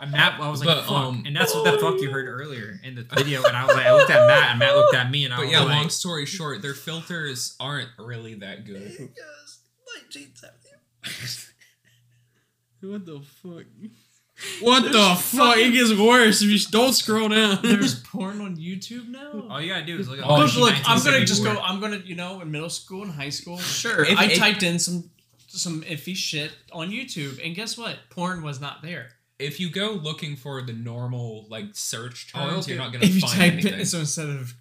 And Matt, I was like, but, fuck. Um, and that's what the fuck you heard earlier in the video. And I was like, I looked at Matt, and Matt looked at me, and I was like... But yeah, like, long story short, their filters aren't really that good. Yes, nineteen seventy-four. What the fuck? What There's the fuck? It gets worse if you don't scroll down. There's porn on YouTube now? All you gotta do is look at oh, Kushii. Look, I'm gonna just go, I'm gonna, you know, in middle school and high school, sure. If, I if, typed in some some iffy shit on YouTube, and guess what? Porn was not there. If you go looking for the normal, like, search terms, oh, you're not gonna if find you type anything. It, so instead of,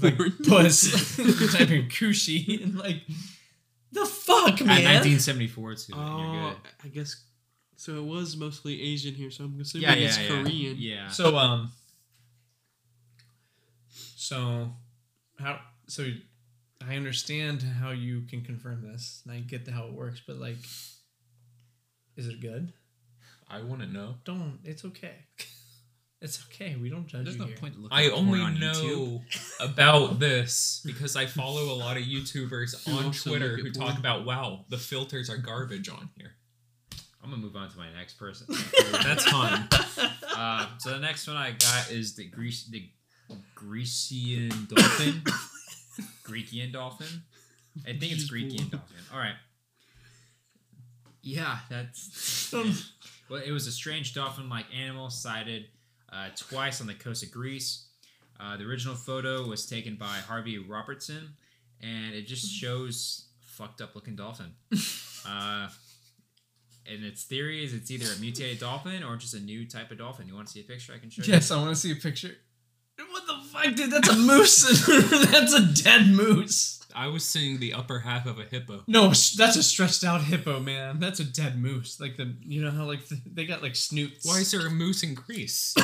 like, puss, you type in Kushii, and, like, the fuck, man? At nineteen seventy-four, too. Oh, you're good. I guess... So it was mostly Asian here, so I'm assuming yeah, yeah, it's yeah. Korean. Yeah. So um. So, how? So, I understand how you can confirm this, and I get the how it works, but like, is it good? I want to know. Don't. It's okay. It's okay. We don't judge. There's you no here. Point. To look I only on know about this because I follow a lot of YouTubers on Twitter who talk about wow, the filters are garbage on here. I'm going to move on to my next person. That's fine. Uh, so the next one I got is the Greece, the Grecian dolphin. Grecian dolphin. I think it's Grecian dolphin. All right. Yeah, that's. Um, well, it was a strange dolphin-like animal sighted uh, twice on the coast of Greece. Uh, the original photo was taken by Harvey Robertson, and it just shows fucked-up-looking dolphin. Uh, and its theory is it's either a mutated dolphin or just a new type of dolphin. You want to see a picture? I can show you. Yes, I want to see a picture. What the fuck, dude? That's a moose. That's a dead moose. I was seeing the upper half of a hippo. No, that's a stressed out hippo, man. That's a dead moose. Like the, you know how like the, they got like snoots. Why is there a moose in Greece?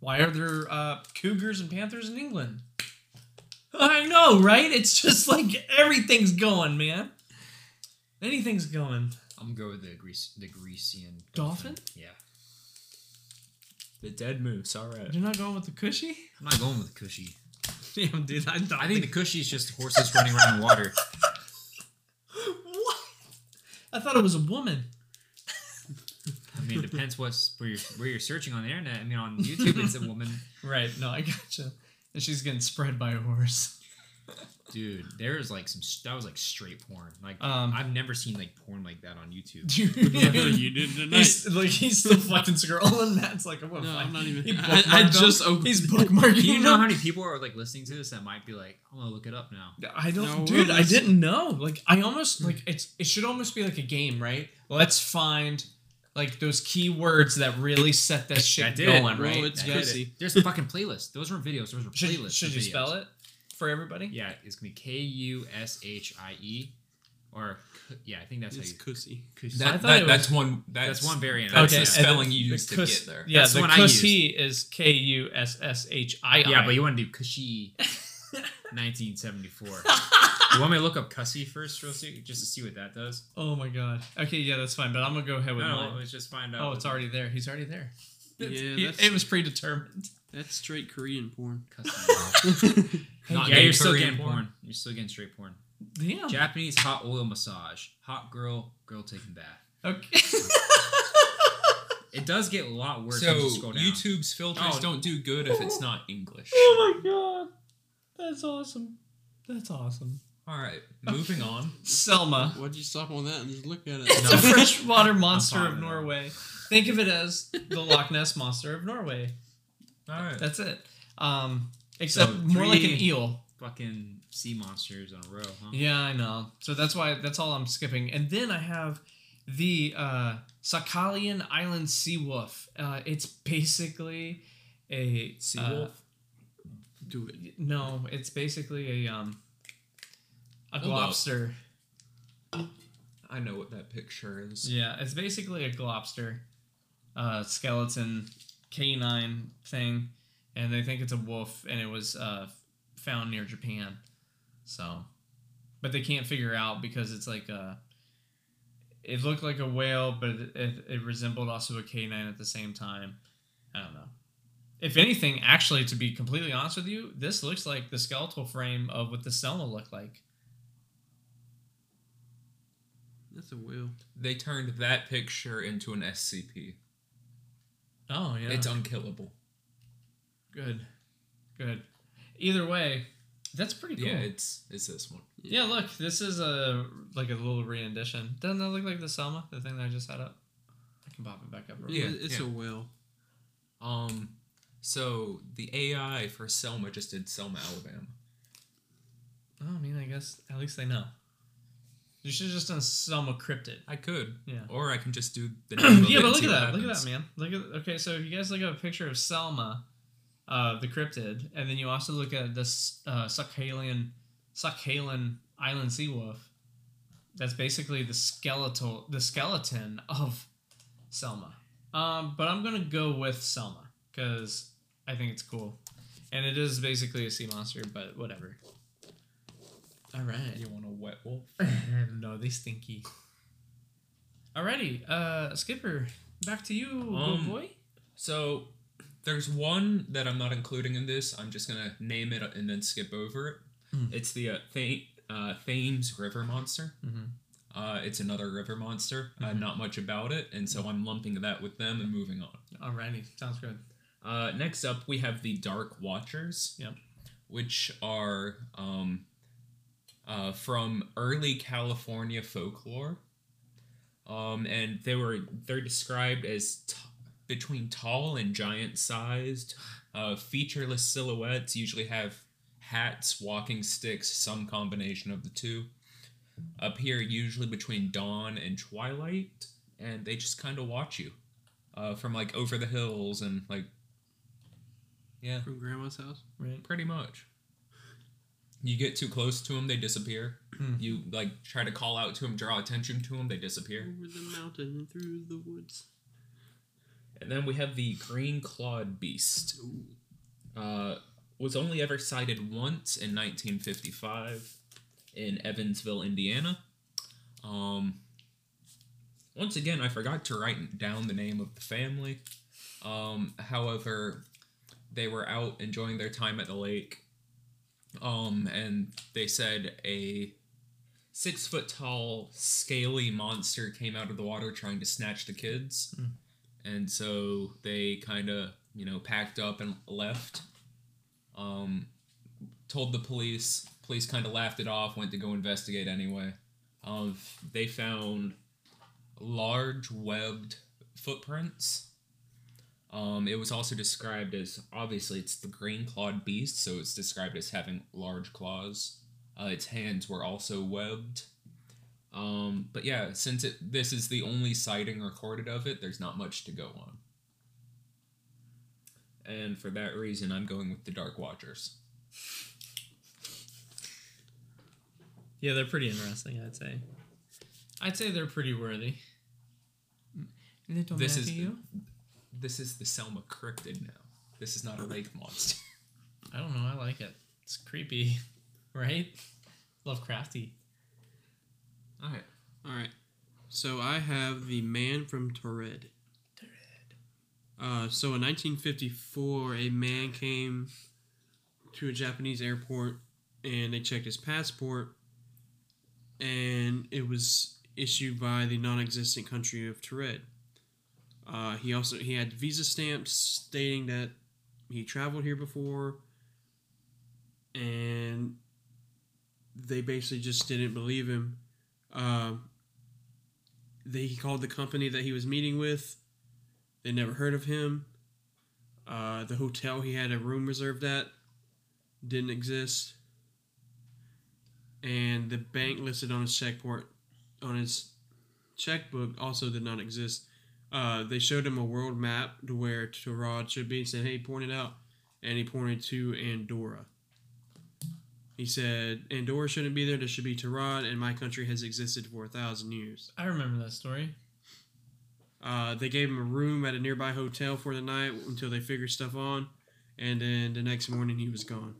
Why are there uh, cougars and panthers in England? I know, right? It's just like everything's going, man. Anything's going. I'm going with the Greece, the Grecian dolphin. dolphin. Yeah. The dead moose. All right. You're not going with the Kushii? I'm not going with the Kushii. Damn, dude. I, I think the Kushii is just horses running around in water. What? I thought it was a woman. I mean, it depends what's, where, you're, where you're searching on the internet. I mean, on YouTube, it's a woman. Right. No, I gotcha. And she's getting spread by a horse. Dude, there was like some... That was like straight porn. Like, um, I've never seen like porn like that on YouTube. Dude. You did tonight. He's, like, he's still fucking scrolling. That's like... I'm no, fly. I'm not even... I, I just... Opened. He's bookmarking. Do you know how many people are like listening to this that might be like, I'm gonna look it up now? I don't... No, dude, I didn't know. Like, I almost... Like, it's it should almost be like a game, right? Let's find... Like those keywords that really set that shit that going, right? Well, it's pussy. There's a fucking playlist. Those weren't videos. Those were playlists. Should, should you videos. Spell it for everybody? Yeah, it's gonna be K U S H I E, or yeah, I think that's it's how you. Kushii. Kushii. That, that, was, that's one. That's, that's one variant. That's okay. The spelling you use to get there. Yeah, that's the one Kushii I is K U S S H I I. Yeah, but you want to do Kushii, nineteen seventy-four. You want me to look up Kushii first, real soon, just to see what that does? Oh my god. Okay, yeah, that's fine. But I'm gonna go ahead with no, mine. No, let's just find out. Oh, it's already there. He's already there. Yeah, he, it was predetermined. That's straight Korean porn. Kushii. Not yeah, you're Korean still getting porn. porn. You're still getting straight porn. Damn. Japanese hot oil massage. Hot girl, girl taking bath. Okay. It does get a lot worse. So you scroll down. YouTube's filters oh. don't do good if it's not English. Oh my god, that's awesome. That's awesome. All right, moving on. Selma. Why'd you stop on that and just look at it? It's no. a freshwater monster of Norway. Think of it as the Loch Ness Monster of Norway. All right. That's it. Um, except so more like an eel. Fucking sea monsters in a row, huh? Yeah, I know. So that's why, that's all I'm skipping. And then I have the uh, Sakhalin Island Sea Wolf. Uh, it's basically a... Sea uh, wolf? Do it. No, it's basically a... Um, A globster. I know what that picture is. Yeah, it's basically a globster, uh, skeleton, canine thing, and they think it's a wolf, and it was uh, found near Japan. So, but they can't figure out because it's like a. It looked like a whale, but it, it, it resembled also a canine at the same time. I don't know. If anything, actually, to be completely honest with you, this looks like the skeletal frame of what the Selma looked like. That's a whale. They turned that picture into an S C P. Oh, yeah. It's unkillable. Good. Good. Either way, that's pretty cool. Yeah, it's it's this one. Yeah, look. This is a like a little rendition. Doesn't that look like the Selma? The thing that I just had up? I can pop it back up real quick. Yeah, bit. it's yeah. a whale. Um, so, the A I for Selma just did Selma, Alabama. Oh, I mean, I guess at least they know. You should have just done Selma Cryptid. I could. Yeah. Or I can just do the name of yeah, but look at that. Happens. Look at that, man. Look at okay, so you guys look at a picture of Selma, uh, the Cryptid, and then you also look at this uh, Sakhalin, Sakhalin Island Sea Wolf. That's basically the skeletal, the skeleton of Selma. Um, but I'm going to go with Selma, because I think it's cool. And it is basically a sea monster, but whatever. All right. You want a wet wolf? No, they stinky. Alrighty, uh, Skipper, back to you, um, good boy. So, there's one that I'm not including in this. I'm just gonna name it and then skip over it. Mm. It's the uh, Th uh, Thames River Monster. Mm-hmm. Uh, it's another river monster. Mm-hmm. I have not much about it, and so I'm lumping that with them and moving on. Alrighty, sounds good. Uh, next up, we have the Dark Watchers, yep. which are um, uh, from early California folklore, um, and they were they're described as t- between tall and giant-sized, uh, featureless silhouettes. Usually have hats, walking sticks, some combination of the two. Appear usually between dawn and twilight, and they just kind of watch you uh, from like over the hills and like yeah from grandma's house, right? Pretty much. You get too close to them, they disappear. You like try to call out to them, draw attention to them, they disappear. Over the mountain and through the woods. And then we have the green clawed beast. Uh, was only ever sighted once in nineteen fifty-five. In Evansville, Indiana. Um, once again, I forgot to write down the name of the family. Um, however, they were out enjoying their time at the lake. Um, and they said a six foot tall, scaly monster came out of the water trying to snatch the kids. Mm. And so they kind of, you know, packed up and left. Um, told the police... Police kind of laughed it off, went to go investigate anyway. Um, they found large webbed footprints. Um, it was also described as, obviously it's the green-clawed beast, so it's described as having large claws. Uh, its hands were also webbed. Um, but yeah, since it this is the only sighting recorded of it, there's not much to go on. And for that reason, I'm going with the Dark Watchers. Yeah, they're pretty interesting, I'd say. I'd say they're pretty worthy. Little this is the, this is the Selma cryptid now. This is not a lake monster. I don't know, I like it. It's creepy, right? Lovecrafty. Alright. Alright. So I have the Man from Torrid. Torrid. Uh, so in nineteen fifty-four, a man came to a Japanese airport and they checked his passport. And it was issued by the non-existent country of Torrid. Uh, he also he had visa stamps stating that he traveled here before, and they basically just didn't believe him. Uh, they, he called the company that he was meeting with. They never heard of him. Uh, the hotel he had a room reserved at didn't exist. And the bank listed on his checkbook, on his checkbook also did not exist. Uh, they showed him a world map to where Tarod should be and said, hey, point it out. And he pointed to Andorra. He said, Andorra shouldn't be there. There should be Tarod, and my country has existed for a thousand years. I remember that story. Uh, they gave him a room at a nearby hotel for the night until they figured stuff on. And then the next morning he was gone.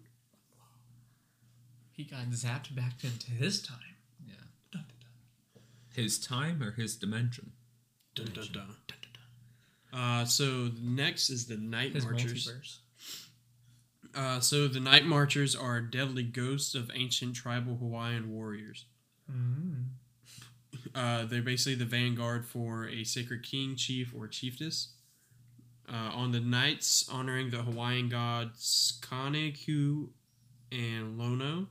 He got zapped back into his time. Yeah. Dun, dun, dun. His time or his dimension? Dun, dimension. Dun, dun. Dun, dun, dun. Uh, so next is the Night his Marchers. Uh, so the Night Marchers are deadly ghosts of ancient tribal Hawaiian warriors. Mm. Uh, they're basically the vanguard for a sacred king, chief, or chiefess. Uh, on the nights honoring the Hawaiian gods Kane, Ku, and Lono.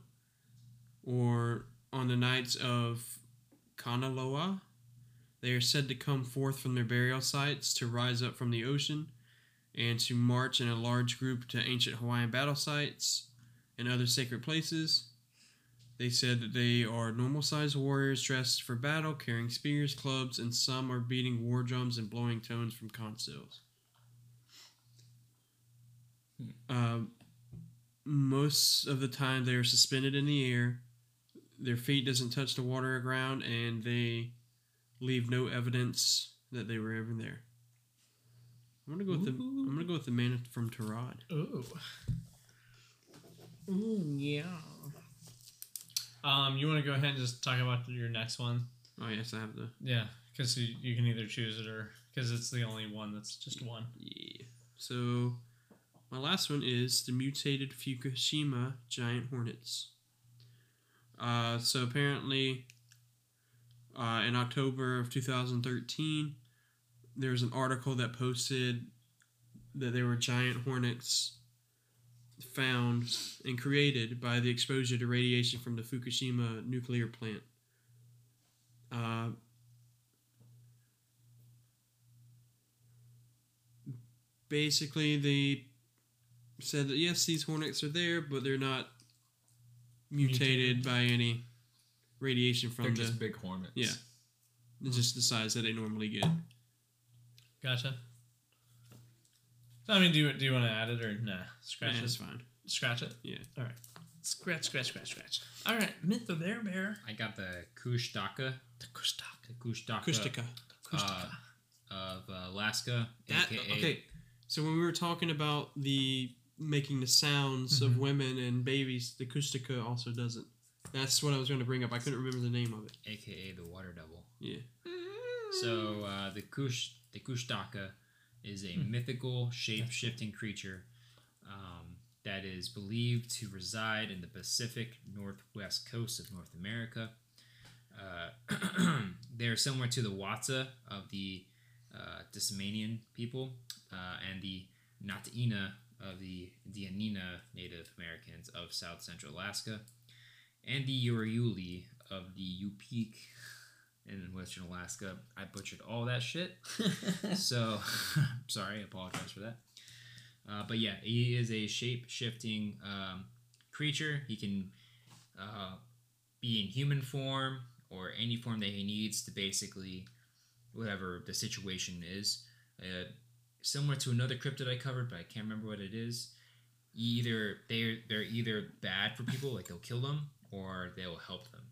Or on the nights of Kanaloa, they are said to come forth from their burial sites to rise up from the ocean and to march in a large group to ancient Hawaiian battle sites and other sacred places. They said that they are normal-sized warriors dressed for battle, carrying spears, clubs, and some are beating war drums and blowing tones from conch shells. Uh, most of the time, they are suspended in the air. Their feet doesn't touch the water or ground, and they leave no evidence that they were ever there. I'm gonna go Ooh. with the I'm gonna go with the Man from Tarod. Oh, oh yeah. Um, you want to go ahead and just talk about your next one? Oh yes, I have to. Yeah, because you, you can either choose it or because it's the only one that's just one. Yeah. So my last one is the mutated Fukushima giant hornets. Uh, so apparently uh, in October of two thousand thirteen, there was an article that posted that there were giant hornets found and created by the exposure to radiation from the Fukushima nuclear plant. Uh, basically, they said that yes, these hornets are there, but they're not mutated, mutated. by any radiation from they're the... They're just big hornets. Yeah. They're just the size that they normally get. Gotcha. I mean, do you, do you want to add it or nah? Scratch nah, it. That's fine. Scratch it? Yeah. All right. Scratch, scratch, scratch, scratch. All right. Myth of Air Bear. I got the Kushtaka. The Kushtaka. The Kushtaka. Kushtaka. Kushtaka. Uh, of Alaska. That, A K A okay. So when we were talking about the making the sounds mm-hmm. of women and babies, the Kushtaka also does it. That's what I was going to bring up. I couldn't remember the name of it. A K A the water devil. Yeah. So uh, the Kush, the Kushtaka is a hmm. mythical shape-shifting creature um, that is believed to reside in the Pacific northwest coast of North America. Uh, they are similar to the Watsa of the uh, Tasmanian people uh, and the Nataina of the Dianina Native Americans of South Central Alaska, and the Uriuli of the Yupik in Western Alaska. I butchered all that shit. So, sorry, I apologize for that. Uh, but yeah, he is a shape-shifting um, creature. He can uh, be in human form or any form that he needs to basically whatever the situation is. Uh, similar to another cryptid I covered, but I can't remember what it is. Either they're, they're either bad for people, like they'll kill them, or they'll help them.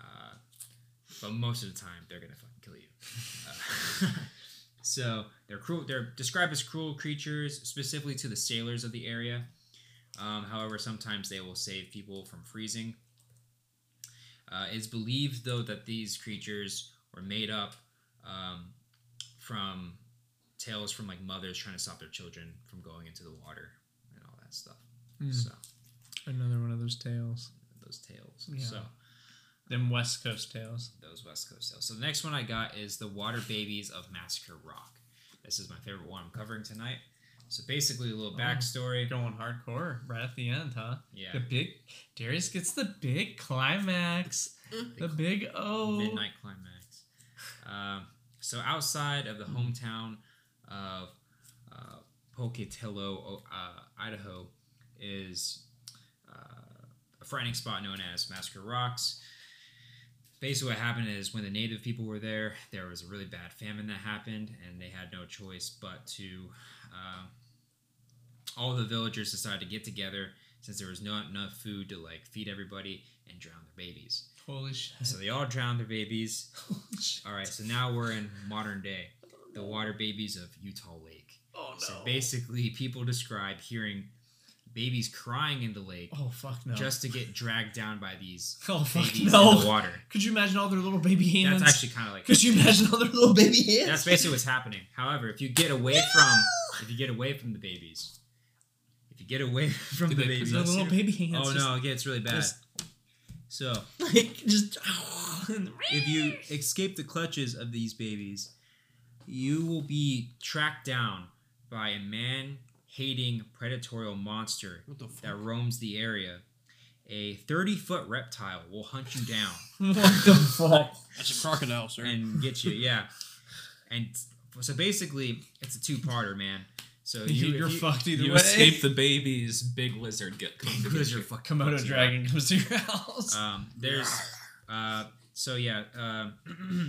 Uh, But most of the time, they're gonna fucking kill you. Uh, so they're cruel. They're described as cruel creatures, specifically to the sailors of the area. Um, however, sometimes they will save people from freezing. Uh, it's believed, though, that these creatures were made up um, from tales from like mothers trying to stop their children from going into the water and all that stuff. Mm. So another one of those tales. Those tales. Yeah. So. Them West Coast tales. Those West Coast tales. So the next one I got is the Water Babies of Massacre Rock. This is my favorite one I'm covering tonight. So basically a little backstory. Oh, going hardcore right at the end, huh? Yeah. The big... Darius gets the big climax. the, the big O. Midnight climax. Um, so outside of the hometown of uh, Pocatello, uh, Idaho, is uh, a frightening spot known as Massacre Rocks. Basically what happened is when the native people were there, there was a really bad famine that happened, and they had no choice but to, uh, all the villagers decided to get together since there was not enough food to like feed everybody and drown their babies. Holy shit. So they all drowned their babies. Holy shit. All right, so now we're in modern day, the water babies of Utah Lake. Oh no. So basically people describe hearing babies crying in the lake. Oh, fuck no. Just to get dragged down by these oh, babies no. in the water. Could you imagine all their little baby hands? That's actually kind of like... Could you imagine all their little baby hands? That's basically what's happening. However, if you get away yeah. from... If you get away from the babies... If you get away from Do the babies... The little baby hands. Oh, no. It gets really bad. Just, so... Like, just... Oh, if you escape the clutches of these babies, you will be tracked down by a man... hating predatorial monster that roams the area. A thirty-foot reptile will hunt you down. What the fuck? That's a crocodile, sir. And get you, yeah. And so basically, it's a two-parter, man. So you, You're you, fucked either you way. You escape the babies, big lizard get comes big lizard fuck Komodo dragon comes to your house. Um, there's, uh, so yeah, uh,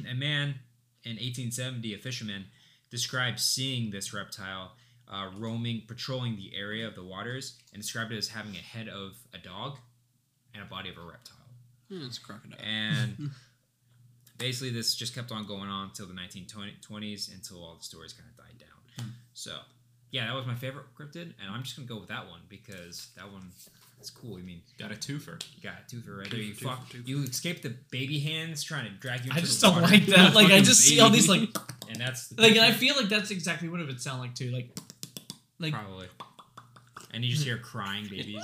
a man in eighteen seventy, a fisherman, described seeing this reptile Uh, roaming, patrolling the area of the waters, and described it as having a head of a dog and a body of a reptile. Mm, it's a crocodile. And basically this just kept on going on until the nineteen twenties, until all the stories kind of died down. Mm. So, yeah, that was my favorite cryptid, and I'm just going to go with that one because that one is cool. I mean, got a twofer. You got a twofer right twofer, there. You, twofer, twofer. You escaped the baby hands trying to drag you into the water. I just don't like that. Like, I just baby. see all these, like... And that's... The like, and I feel like that's exactly what it would sound like, too. Like... Like, probably. And you just hear crying babies.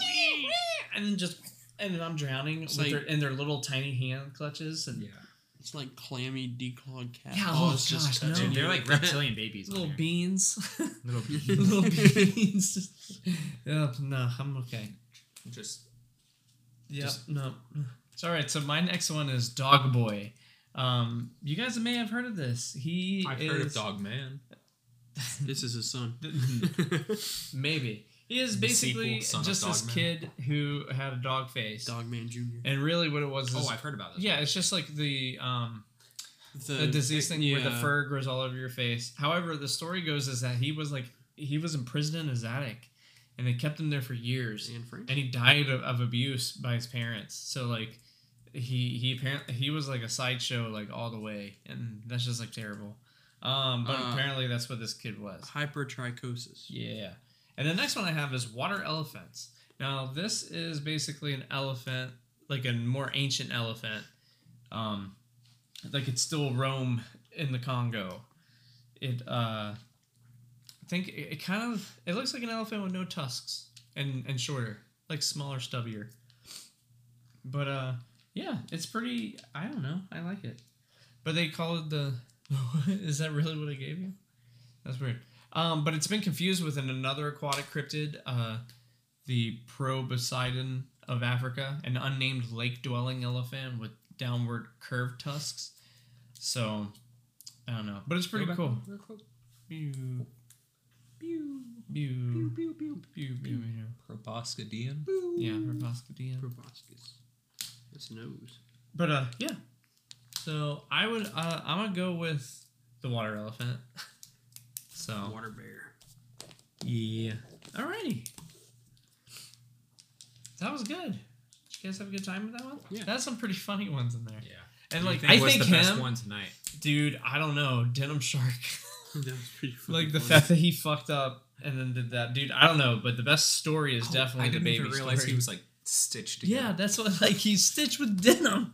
And then just, and then I'm drowning with like, their, in their little tiny hand clutches. And yeah. It's like clammy, declawed cat yeah, paws. Oh, just gosh, touching no. They're like reptilian babies. Little beans. Little beans. Little beans. Oh, no, I'm okay. Just. Yep. Just, no. It's all right. So my next one is Dog Boy. Um, you guys may have heard of this. He. I've is... heard of Dog Man. This is his son. Maybe. He is basically sequel, just this Man. Kid who had a dog face. Dogman Junior And really what it was is... Oh, I've heard about this. Yeah, one. It's just like the um, the, the disease the, thing yeah. where the fur grows all over your face. However, the story goes is that he was like he was imprisoned in his attic, and they kept him there for years. And, and he died of, of abuse by his parents. So like he he apparently he was like a sideshow like all the way, and that's just like terrible. Um, but uh, apparently that's what this kid was. Hypertrichosis. Yeah. And the next one I have is water elephants. Now, this is basically an elephant, like a more ancient elephant. Um, like it's still roam in the Congo. It, uh, I think it, it kind of, it looks like an elephant with no tusks and, and shorter, like smaller, stubbier. But, uh, yeah, it's pretty, I don't know. I like it. But they call it the, is that really what I gave you? That's weird. Um, but it's been confused with another aquatic cryptid, uh, the Proboscidean of Africa, an unnamed lake-dwelling elephant with downward curved tusks. So, I don't know. But it's pretty cool. Pew. Pew. Pew. Pew. Pew. Pew. Proboscidean? Yeah, Proboscidean. Proboscis. That's nose. But, uh, yeah. So, I would, uh, I'm gonna go with the water elephant. So. Water bear. Yeah. Alrighty. That was good. Did you guys have a good time with that one? Yeah. That's some pretty funny ones in there. Yeah. And like think I think the him, best one tonight. Dude, I don't know. Denim Shark. That was pretty funny. Like the funny. fact that he fucked up and then did that. Dude, I don't know, but the best story is oh, definitely the baby. I didn't even realize story. He was like stitched together. Yeah, that's what like he's stitched with denim.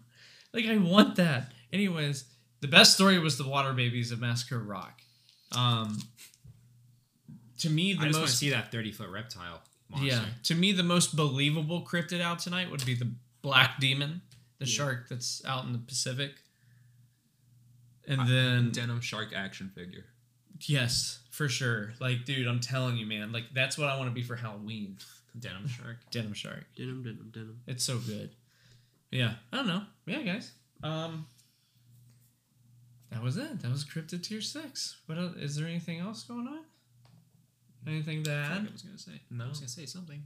Like I want that. Anyways, the best story was the Water Babies of Massacre Rock. Um, to me, the I just most want to see that thirty foot reptile monster. Yeah, to me, the most believable cryptid out tonight would be the black demon, the yeah. shark that's out in the Pacific, and I, then denim shark action figure. Yes, for sure. Like, dude, I'm telling you, man. Like, that's what I want to be for Halloween. Denim shark, denim shark, denim, denim, denim. It's so good. Yeah, I don't know. Yeah, guys. Um. That was it. That was Cryptid Tier Six. What else? Is there anything else going on? Anything to add? I, like I was gonna say. No. I was gonna say something.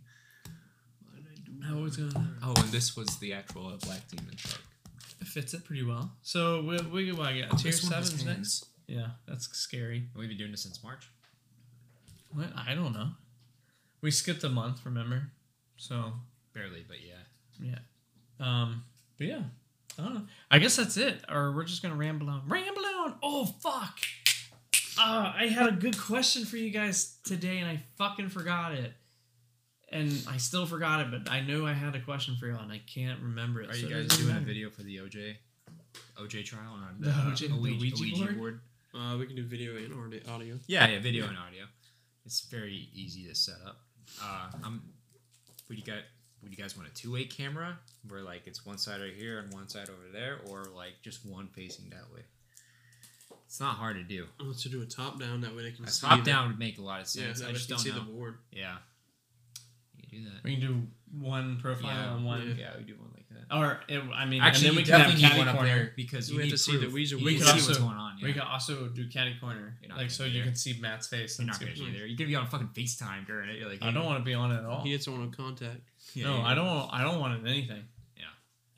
What did I do? I was gonna. Oh, and this was the actual uh, Black Demon Shark. It fits it pretty well. So we we well, yeah, oh, Tier Seven's next. Yeah, that's scary. We've been doing this since March. What? I don't know. We skipped a month, remember? So barely, but yeah. Yeah. Um. But yeah. I don't know. I guess that's it. Or we're just going to ramble on. Ramble on! Oh, fuck! Uh, I had a good question for you guys today, and I fucking forgot it. And I still forgot it, but I knew I had a question for y'all, and I can't remember it. Are so you guys doing remember. a video for the O J O J trial on the, uh, the Ouija, Ouija board? board? Uh, we can do video and audio. Yeah, yeah, video yeah. and audio. It's very easy to set up. Uh, I'm... What do you got... Would you guys want a two-way camera where, like, it's one side right here and one side over there, or, like, just one facing that way? It's not hard to do. I want to do a top-down. That way they can a see A top-down the... would make a lot of sense. Yeah, I just don't see know. the board. Yeah. You can do that. We can do one profile yeah, on one. Yeah, we do one like that. Or, it, I mean, actually, and then we can have Catty Corner. Because you we need to proof. see the Ouija. We can see what's going on. Yeah. We can also do Catty Corner. Like, so you can see Matt's face. You're not going to be there. You're going to be on fucking FaceTime during it. You're like, I don't want to be on it at all. He gets someone in contact. Yeah, no, yeah. I don't. I don't want it anything. Yeah,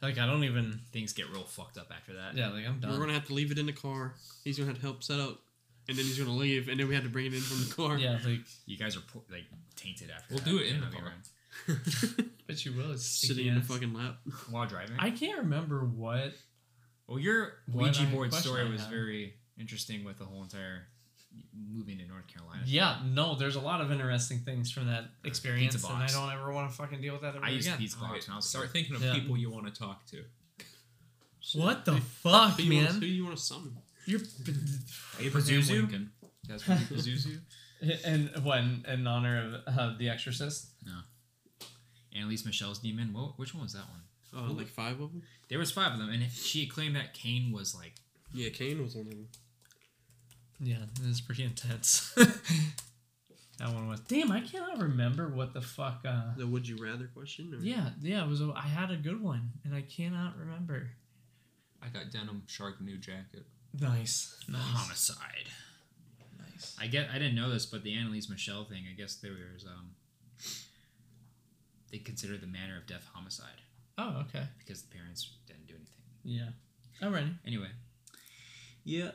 like I don't even. Things get real fucked up after that. Yeah, like I'm done. We're gonna have to leave it in the car. He's gonna have to help set up, and then he's gonna leave, and then we have to bring it in from the car. Yeah, like you guys are like tainted after. We'll that. do it yeah, in the car. Bet you will. It's sitting in the fucking lap while driving. I can't remember what. Well, your what Ouija board story was very interesting with the whole entire moving to North Carolina. Yeah, no, there's a lot of interesting things from that experience, and I don't ever want to fucking deal with that ever I again. I used pizza box, and I was start like, thinking of yeah. people you want to talk to. What the fuck, who man? You want, who you want to summon? You're Abraham Lincoln. That's what you Pazuzu. And what, in honor of uh, The Exorcist? No. Annalise Michelle's demon? Well, which one was that one? Uh, like five of them? There was five of them, and she claimed that Kane was like... Yeah, Kane was one of them. Yeah, it was pretty intense. That one was... Damn, I cannot remember what the fuck... Uh, the would you rather question? Or? Yeah, yeah, it was. A, I had a good one, and I cannot remember. I got denim shark new jacket. Nice. nice. Homicide. Nice. I get. I didn't know this, but the Annalise Michelle thing, I guess there was... Um, they consider the manner of death homicide. Oh, okay. Because the parents didn't do anything. Yeah. Alrighty. Anyway. Yeah.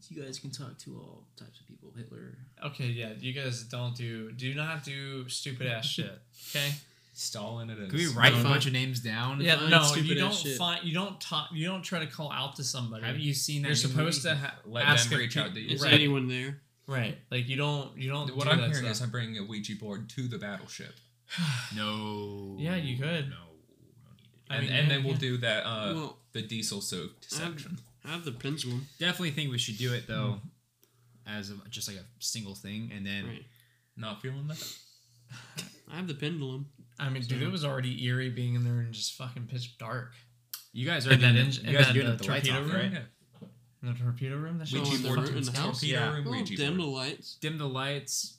So you guys can talk to all types of people. Hitler. Okay, yeah. You guys don't do... Do not do stupid-ass shit. Okay? Stalin it is. Can we write no, a bunch of names down? Yeah, find no. You don't find... You don't talk... You don't try to call out to somebody. Have you seen that? You're supposed to ha- let ask them reach out to you. Is right. anyone there? Right. Like, you don't... You don't What do I'm that hearing stuff. Is I'm bringing a Ouija board to the battleship. No. Yeah, you could. No. I mean, and, and yeah, then we'll yeah. do that, uh, well, the diesel soaked section. I have the pins one. Definitely think we should do it, though, mm. as a, just like a single thing, and then right. not feeling that. I have the pendulum. I mean, so. dude, it was already eerie being in there and just fucking pitch dark. You guys are and doing, then, you guys then doing the, the lights off, right? Yeah. In the torpedo room? That Ouija board in the, in the house? Torpedo yeah. room, well, Ouija dim board. the lights. Dim the lights.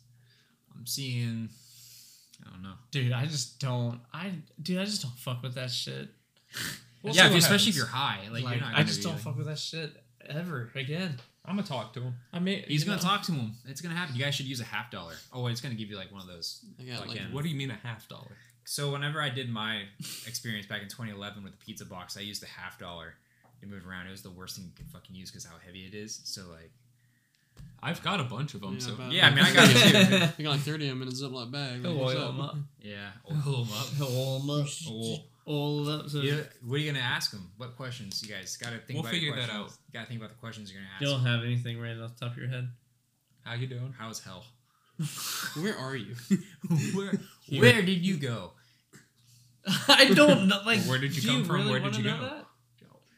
I'm seeing... I don't know. Dude, I just don't I dude, I just don't fuck with that shit. We'll yeah, if, especially if you're high. Like, like you're not I just don't like, fuck with that shit ever again. I'm gonna talk to him. I mean He's gonna know. talk to him. It's gonna happen. You guys should use a half dollar. Oh, it's gonna give you like one of those. Yeah, like, what do you mean a half dollar? So whenever I did my experience back in twenty eleven with the pizza box, I used the half dollar to move around. It was the worst thing you could fucking use because how heavy it is. So like I've got a bunch of them, yeah, so... Yeah, I mean, I got it, too. I got like thirty of them in a Ziploc bag. He'll oil them up. Yeah, oil them up. He'll oil them up. Oil them up. Yeah. What are you going to ask them? What questions, you guys? Got to think we'll about figure that out. Got to think about the questions you're going to ask. You don't have anything right off the top of your head. How you doing? How's hell? Where are you? where Where did you go? I don't know. Like, where did you come you from? Really where did you go? That?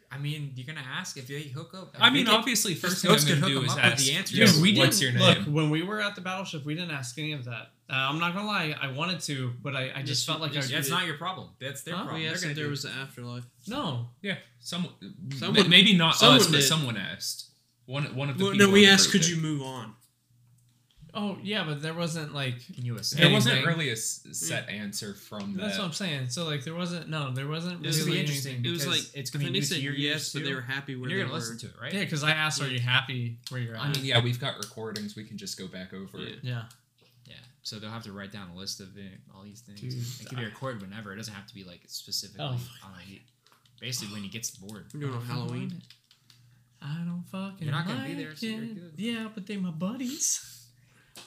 I mean, you're gonna ask if they hook up. I, I mean, obviously, first thing I'm gonna do is ask the answer. Dude, we didn't, what's your name? Look, when we were at the battleship, we didn't ask any of that. Uh, I'm not gonna lie, I wanted to, but I, I just yes, felt like yes, I that's did. not your problem. That's their huh? problem. We asked if there was an afterlife. No. Yeah. Someone. someone maybe not someone us, did. but someone asked. One. One of the. Well, people no, we asked. Could it. you move on? Oh yeah, but there wasn't like there wasn't really a set answer from that. That's what I'm saying. So like there wasn't no, there wasn't really, really interesting. It was like it's going to be yes, but they were happy where they were. You're going to listen to it, right? Yeah, because I asked, are you happy where you're at? I mean, yeah, we've got recordings. We can just go back over it. Yeah, yeah. So they'll have to write down a list of all these things. It can be recorded whenever. It doesn't have to be like specifically on it. Basically, when he gets bored. We're doing on Halloween. I don't fucking. You're not going to be there. So you're good. Yeah, but they my buddies.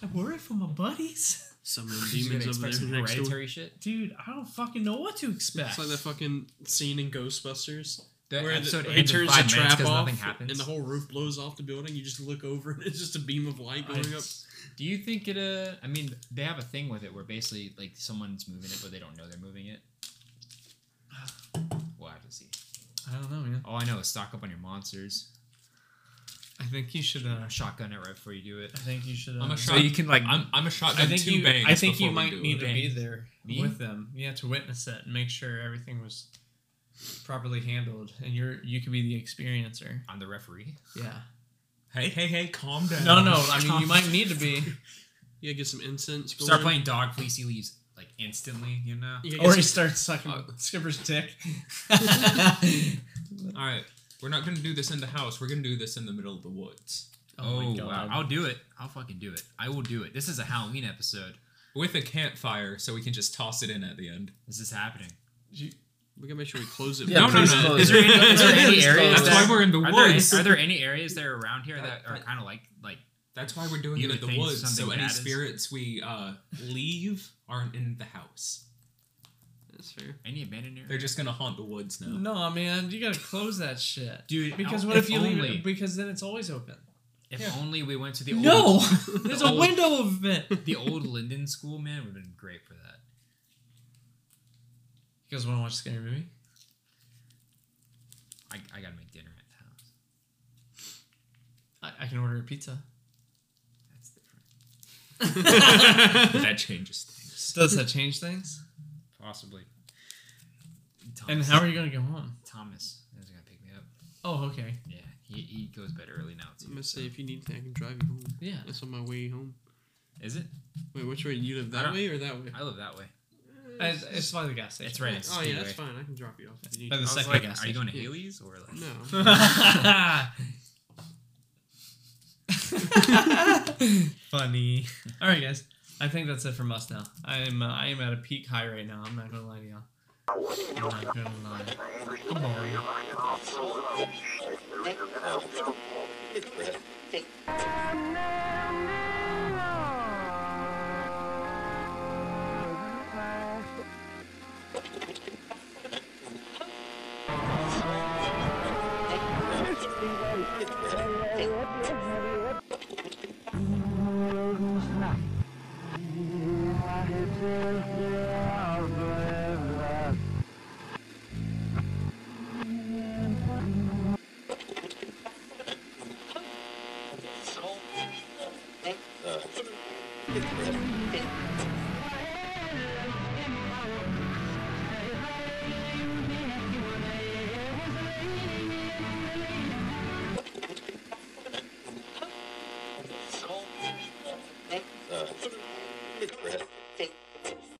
I worry for my buddies. Some of the demons over there. Some hereditary shit. Dude, I don't fucking know what to expect. It's like that fucking scene in Ghostbusters. That where episode the, it turns the trap off and the whole roof blows off the building. You just look over and it's just a beam of light going I, up. Do you think it... Uh, I mean, they have a thing with it where basically like someone's moving it but they don't know they're moving it. Well, I have to see. I don't know, man. All I know is stock up on your monsters. I think you should uh, shotgun it right before you do it. I think you should. Uh, I'm a shot, so you can like. I'm, I'm a shotgun. I think two you. Bangs I think you might need it. to be there Me? with them. Yeah, to witness it and make sure everything was properly handled. And you're you could be the experiencer. I'm the referee. Yeah. Hey, hey, hey! Calm down. No, no. I mean, you might need to be. Yeah, get some incense. Going. Start playing dog fleecy leaves like instantly. You know. You or he starts sucking uh, Skipper's dick. All right. We're not going to do this in the house. We're going to do this in the middle of the woods. Oh, oh my God. Wow. I'll do it. I'll fucking do it. I will do it. This is a Halloween episode. With a campfire, so we can just toss it in at the end. This is happening. You, we got to make sure we close it. Yeah, no, no, no. Is there any, is there any areas? That's why we're in the are woods. There, are there any areas that are around here that are kind of like... like? That's why we're doing it in the woods, so any spirits we uh, leave aren't in the house. That's fair. Any abandoned area? They're just gonna haunt the woods now. No, man, you gotta close that shit, dude. Because what if, if you only, leave it? Because then it's always open. If yeah. only we went to the old... No, the there's old, a window of it. The old Linden School, man, would have been great for that. You guys want to watch a scary movie? I I gotta make dinner at the house. I, I can order a pizza. That's different. That changes things. Does that change things? Possibly. Thomas. And how are you going to get home? Thomas is going to pick me up. Oh, okay. Yeah, he, he goes bed early now, too. I'm going to so. say, if you need anything, I can drive you home. Yeah. That's on my way home. Is it? Wait, which way? You live that way or that way? I live that way. It's, it's by the gas station. It's right. It's oh, yeah, that's fine. I can drop you off. By the second like, gas station. Are you going to Haley's or like... No. Funny. All right, guys. I think that's it from us now. I am uh, I am at a peak high right now. I'm not going to lie to y'all. I'm not going to lie. Come on.